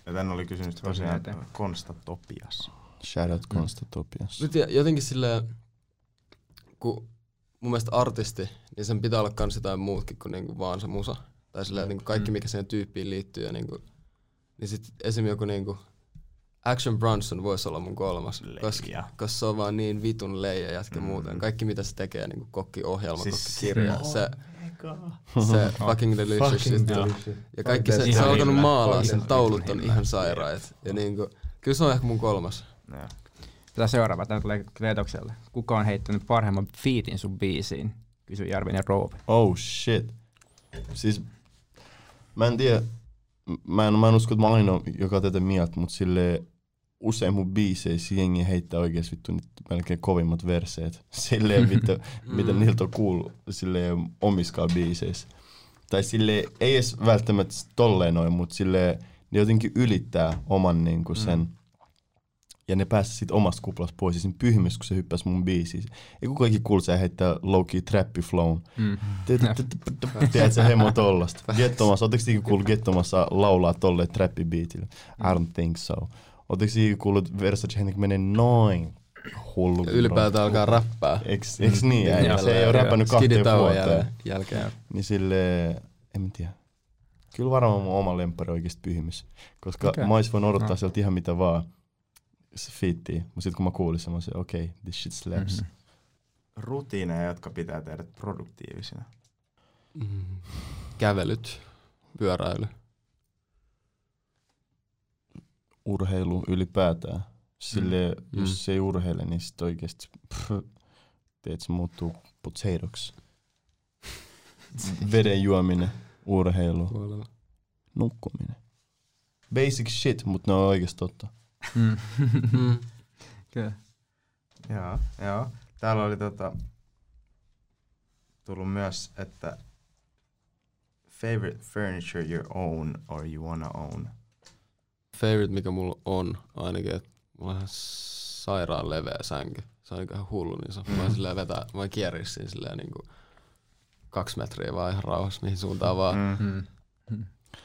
Ja tän oli kysymys tosiaan Konsta Topias. Shout out Konsta Topias. Jotenkin silleen, kun mun mielestä artisti, niin sen pitää olla kans jotain muutkin kuin niinku vaan se musa. Tai silleen niinku kaikki mikä sen tyyppiin liittyy ja niinku. Niin sit esim. Joku niinku Action Bronson voisi olla mun kolmas, koska se on vaan niin vitun leija jätkä muuten. Kaikki mitä se tekee, niinku kokkiohjelma, siis kokkikirja, se fucking delicious shit. Ja kaikki se on alkanut maalaa, sen taulut on ihan sairaat. Ja niinku, kyllä se on ehkä mun kolmas. Ja. Tätä seuraava, tämä tulee Gledokselle. Kuka on heittänyt parhaimman fiitin sun biisiin? Kysyi Järvinen Roope. Oh shit. Siis, mä en tiedä, mä en usko, että mä ainoa, joka tätä mieltä, mutta silleen usein mun biiseissä jengi heittää oikeesti vittu nyt melkein kovimmat verseet. Silleen vittu, mitä niiltä on kuullut silleen omiskaan biiseissä. Tai silleen, ei edes välttämättä tolleen noin, mutta silleen ne jotenkin ylittää oman niinku sen. Ja ne pääsi sit omasta kuplasta pois ja sen pyhimys, kun se hyppäsi mun biisiin. Ei kun kaikki kuulsee heittää low-key trappiflown. Teet sä hemmo tollasta. Gettomassa, ootteko siikin kuullut Gettomassa laulaa tolleen trappibiitille? I don't think so. Ootteko siikin kuullut Versace Henrik menee noin hullu? Ylipäätään alkaa räppää. Eiks niin? Se ei oo räppänyt 2 vuotta. Jälkeen. Niin silleen, en tiedä. Kyllä varmaan mun oma lemppari oikeesti pyhimys. Koska mä ois voin odottaa sieltä ihan mitä vaan. Fiittiin, mutta sitten kun mä kuulin semmoisen, okei, this shit slaps. Rutiineja, jotka pitää tehdä produktiivisina. Kävelyt, pyöräily. Urheilu ylipäätään. Silleen, jos se ei urheile, niin sit oikeesti teet se muuttuu potatoksi. Veden juominen, urheilu, nukkuminen. Basic shit, mutta ne on oikeesti totta. Kyllä. Joo. Täällä oli tullut myös, että favorite furniture you own or you wanna own. Favorite mikä mulla on ainakin, että mulla on ihan sairaan leveä sänky. Se on ihan hullu, niin se on vaan kierrissin silleen niinku 2 metriä vaan ihan rauhassa mihin suuntaan vaan.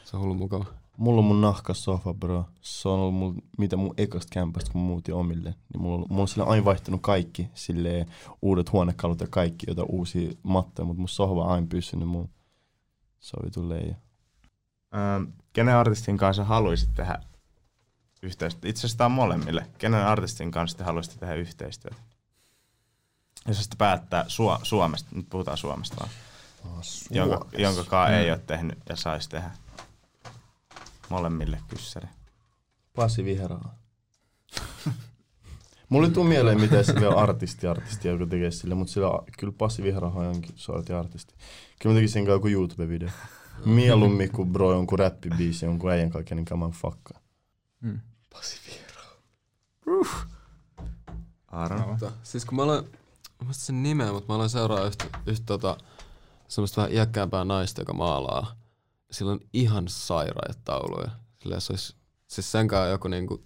Se on hullu mukava. Mulla on mun nahkasofa, bro. Se on ollut mun ekasta kämpästä, kun muutin omille. Niin mulla on silleen aina vaihtunut kaikki, silleen uudet huonekalut ja kaikki, joita uusia matteja, mutta mun sohva on aina pysynyt mun sovituleja. Kenen artistin kanssa haluaisit tehdä yhteistyötä? Itse asiassa molemmille. Kenen artistin kanssa te haluaisitte tehdä yhteistyötä? Jos sitä päättää Suomesta, nyt puhutaan Suomesta vaan. Jonkakaan ei ole tehnyt ja saisi tehdä. Molemmille kyssäri. Pasi Viero. Mulle tuu mieleen mitä se vielä artisti joku tekee sille, mut sillä kyllä Pasi Viero on jonkin sortin artisti. Kyllä mä tekisin joku YouTube-video. Mieluummin kuin bro jonku räppibiisi, jonku äijän kaiken niin kaman fakkaa. Pasi Viero. Arvaa. Siis kun mä aloin, muistan sen nimeä, mut mä aloin seuraa yhtä semmoista vähän iäkkäämpää naista, joka maalaa. Sillä on ihan sairaat tauluja. Sillä se olisi siis senkaan joku niinku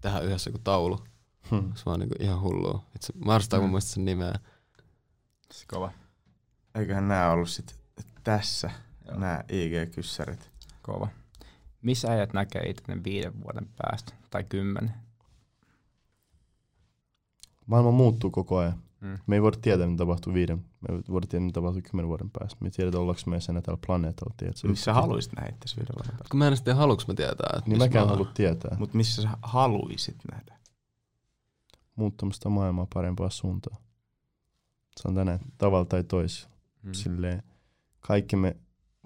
tehdä yhdessä joku taulu. Se vaan niinku ihan hullua. Itse Marstaa kun muistat sen nimeä. Se kova. Eiköhän nää ollut sit tässä. Joo. Nää IG-kyssärit. Kova. Missä äijät näkee itse 5 vuoden päästä? Tai 10? Maailma muuttuu koko ajan. Me ei voida tietää, mitä tapahtuu 5. Me ei voida tietää, mitä tapahtuu 10 vuoden päästä. Me ei tiedetä, ollaanko me sen tällä planeetalla. Missä haluaisit nähdä tässä 5 vuoden päästä? Kun mä en tiedä, haluanko mä tietää. Niin mäkään haluan tietää. Mutta missä sä haluisit nähdä? Muuttamista maailmaa parempaa suuntaa. Se on tänään tavalla tai toisella. Silleen kaikki me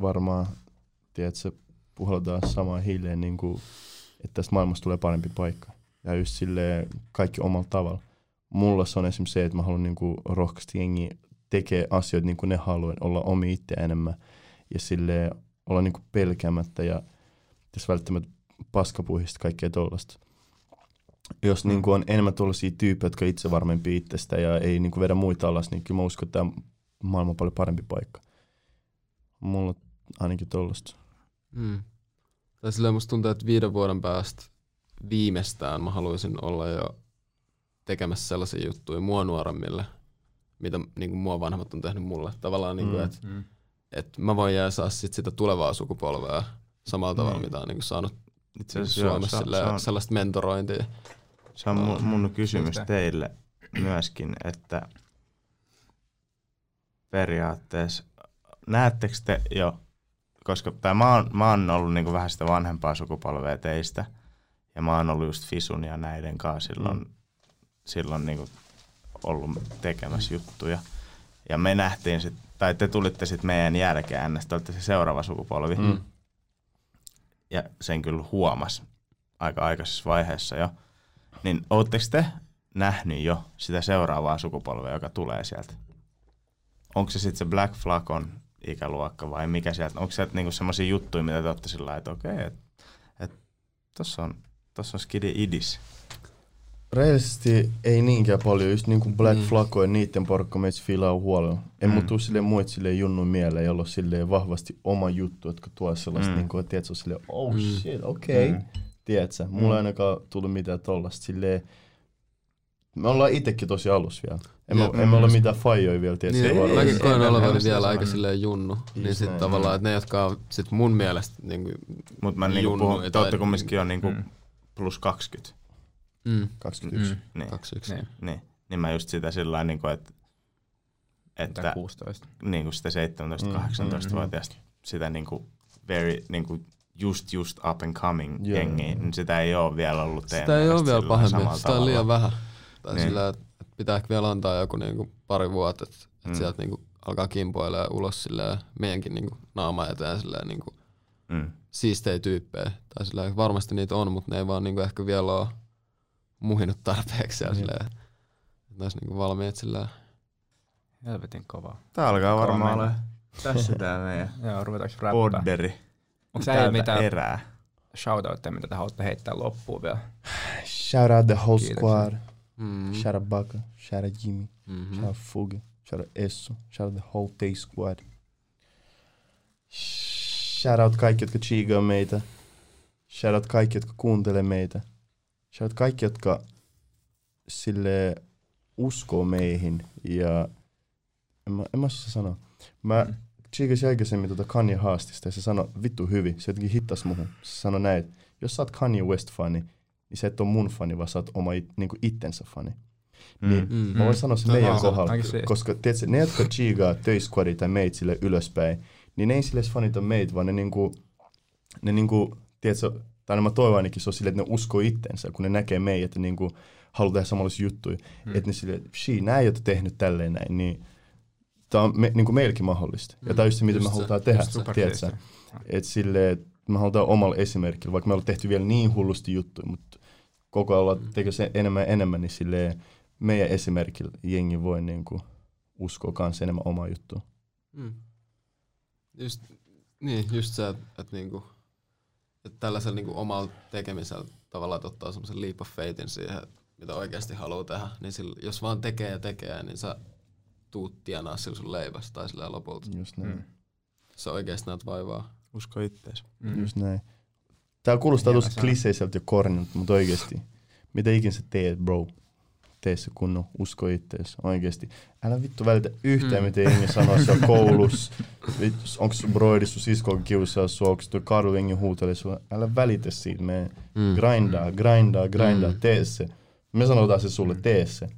varmaan, tiedätkö, puhaltaan samaan hiileen, niin kuin, että tästä maailmasta tulee parempi paikka. Ja just silleen kaikki omalla tavalla. Mulla se on esimerkiksi se, että mä haluan niinku rohkaisesti jengi tekee asioita niin kuin ne haluaa, olla omi itseä enemmän ja silleen olla niinku pelkäämättä ja tässä välttämättä paskapuhista kaikkea tollaista. Jos niinku on enemmän tollaisia tyyppejä, jotka on itse varmempia itsestä ja ei niinku vedä muita alas, niin kyllä mä uskon, että tämä maailma on paljon parempi paikka. Mulla ainakin tollaista. Tai silleen musta tuntuu, että 5 vuoden päästä viimeistään mä haluaisin olla jo tekemässä sellaisia juttuja mua nuoremmille, mitä niin kuin mua vanhemmat on tehnyt mulle. Tavallaan niin kuin, että et mä voin jää saa sit sitä tulevaa sukupolvea samalla tavalla, mitä on niin kuin saanut itse Suomessa sellaista mentorointia. Se on mun kysymys teille myöskin, että periaatteessa. Näettekö te jo, koska mä oon ollut niinku vähän sitä vanhempaa sukupolvea teistä, ja mä oon ollut just Fisun ja näiden kanssa silloin niinku ollut tekemässä juttuja. Ja me nähtiin sit, tai te tulitte sit meidän jälkeen, ja olette se seuraava sukupolvi. Mm. Ja sen kyllä huomasi aika aikaisessa vaiheessa jo. Niin ootteko te nähnyt jo sitä seuraavaa sukupolvea, joka tulee sieltä? Onko se sitten se Black Flagon ikäluokka vai mikä sieltä? Onko sieltä niinku semmoisia juttuja, mitä te ootte sillä lailla, että okei, että tossa on skidi idis? Reellisesti ei niinkään paljon, just niinku Black Flago ja niitten porukka meitä fiilaa huolella. En mut tuu silleen muut silleen junnu mieleen, jolla on silleen vahvasti oma juttu, jotka tuo sellaista niinku, että tietsä on silleen oh shit, okei. Okay. Tietsä, mulla ei ainakaan tullut mitään tollasta silleen. Me ollaan itekin tosi alus vielä. Emme ole mitään faijoi vielä, tietsä. Niin, mäkin koen olevani vielä aika silleen junnu. Niin sit tavallaan, että ne jotka on sit mun mielestä niinku junnu. Mut mä niinku puhun, te ootte kumminkin jo niinku plus 20. 21. Niin. 21. Niin mä just sitä sillä lailla, että 16. Niin sitä 17-18-vuotiaista, sitä niinku very niinku just up and coming jengiä, niin sitä ei oo vielä ollut teemme. Sitä ei oo vielä pahemmin, sitä on liian vähän. Tai niin. Sillä, että pitää ehkä vielä antaa joku niinku pari vuotta, että sieltä niinku alkaa kimpoilemaan ulos silleen, meidänkin niinku naama eteen silleen niinku siistejä tyyppejä. Tai sillä, varmasti niitä on, mutta ne ei vaan niinku ehkä vielä oo muhinut tarpeeksi ja silleen, että ne olis niinku valmiit silleen. Helvetin kovaa. Tää alkaa varmaan ole. Tässä tää meidän. Joo, ruvetaanko räppää? Podderi. Onks täällä mitään erää? Shoutoutteja, mitä te haluatte heittää loppuun vielä? Shout out the whole squad. Shout out Baka, shout out Jimi, shout out Fuge, shout out Essu, shout out the whole day squad. Shout out kaikki, jotka chigaa meitä. Shout out kaikki, jotka kuuntelee meitä. Shout kaikki, jotka sille uskoo meihin ja en mä osaa sanoa. Mä tsiikasin aikaisemmin tuota Kanye haastista ja se sanoi vittu hyvin, se jotenkin hittas muhun. Se sanoi näin, että jos sä oot Kanye West fani, niin sä et oo mun fani, vaan sä oot oma niinku itsensä fani. Niin mä voin sanoa se meidän kohdalla, koska tiedätkö, ne jotka tsiikaa töiskuaria tai meitä sille ylöspäin, niin ne ei silleen fanita meitä, vaan ne niinku, tiedätkö, tai mä toivon ainakin se on silleen, että ne uskoo itteensä, kun ne näkee meitä, että niinku haluaa tehdä samanlaisia juttuja. Että ne silleen, nää ei ole tehnyt tälleen näin, niin tää on niinku meillekin mahdollista. Ja tää on just se, mitä me halutaan tehdä, tiedätkö? Että silleen, että me halutaan omalla esimerkillä, vaikka me ollaan tehty vielä niin hullusti juttuja, mutta koko ajan ollaan tekemään sen enemmän ja enemmän, niin silleen meidän esimerkillä jengi voi niinku uskoa kanssa enemmän omaa juttua. Just se, että niinku tällaisella niin omalla tekemisellä tavallaan ottaa semmoisen leap of faithin siihen, mitä oikeasti haluaa tehdä. Niin sillä, jos vaan tekee, niin sä tuut tienaa sillä sun leivästä tai sillä lopulta. Just näin. Sä oikeasti näet vaivaa. Usko ittees. Just näin. Tää kuulostaa tosta kliseiseltä ja kornilta, mutta oikeesti. Mitä ikinä sä teet, bro? Tee se kunnon, usko ittees, oikeesti. Älä vittu välitä yhtään, mitä jengi sanoo siellä koulussa. Onks sun broidi, sun sisko on kiusaa sua, onks tuo Karlu jengi huutelee sua. Älä välitä siitä, me grindaa, tee se. Me sanotaan se sulle, tee se.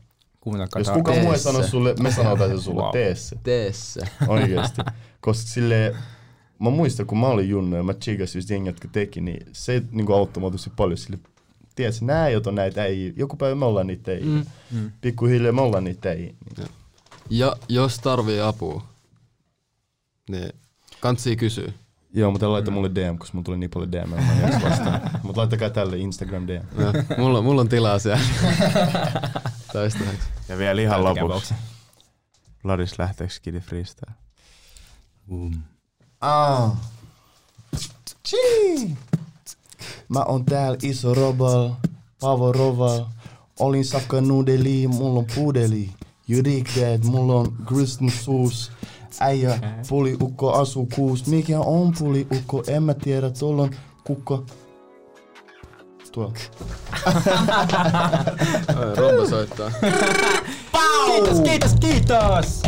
Jos kuka muu ei sano sulle, me sanotaan se sulle, tee se. Tee se. Oikeesti. Koska silleen, mä muistan kun mä olin junnu ja mä chigasin just jengi, jotka teki, niin se niinku auttoi tosi paljon silleen. Tiedätkö, nää ei ole näitä äijä. Joku päivä me ollaan niitä äijä. Pikkuhiljaa me ollaan niitä äijä. Ja jos tarvii apua, niin kantsii kysyy. Joo, mutta laita mulle DM, koska mun tuli niin paljon DM. Mutta laittakaa tälle Instagram DM. Mulla on tilaa siellä. Toistaiseksi. Ja vielä ihan lopuksi. Ladis lähteekö Skidi freestyle? Mä oon täällä iso robal, pavo roval. Olin safka nudeli, mulla on pudeli. You dig that, mulla on gristen suus. Äijä, puliukko asuu kuus. Mikä on puliukko, en mä tiedä, tuolla on kukko. Tuolla. Romba soittaa. Kiitos!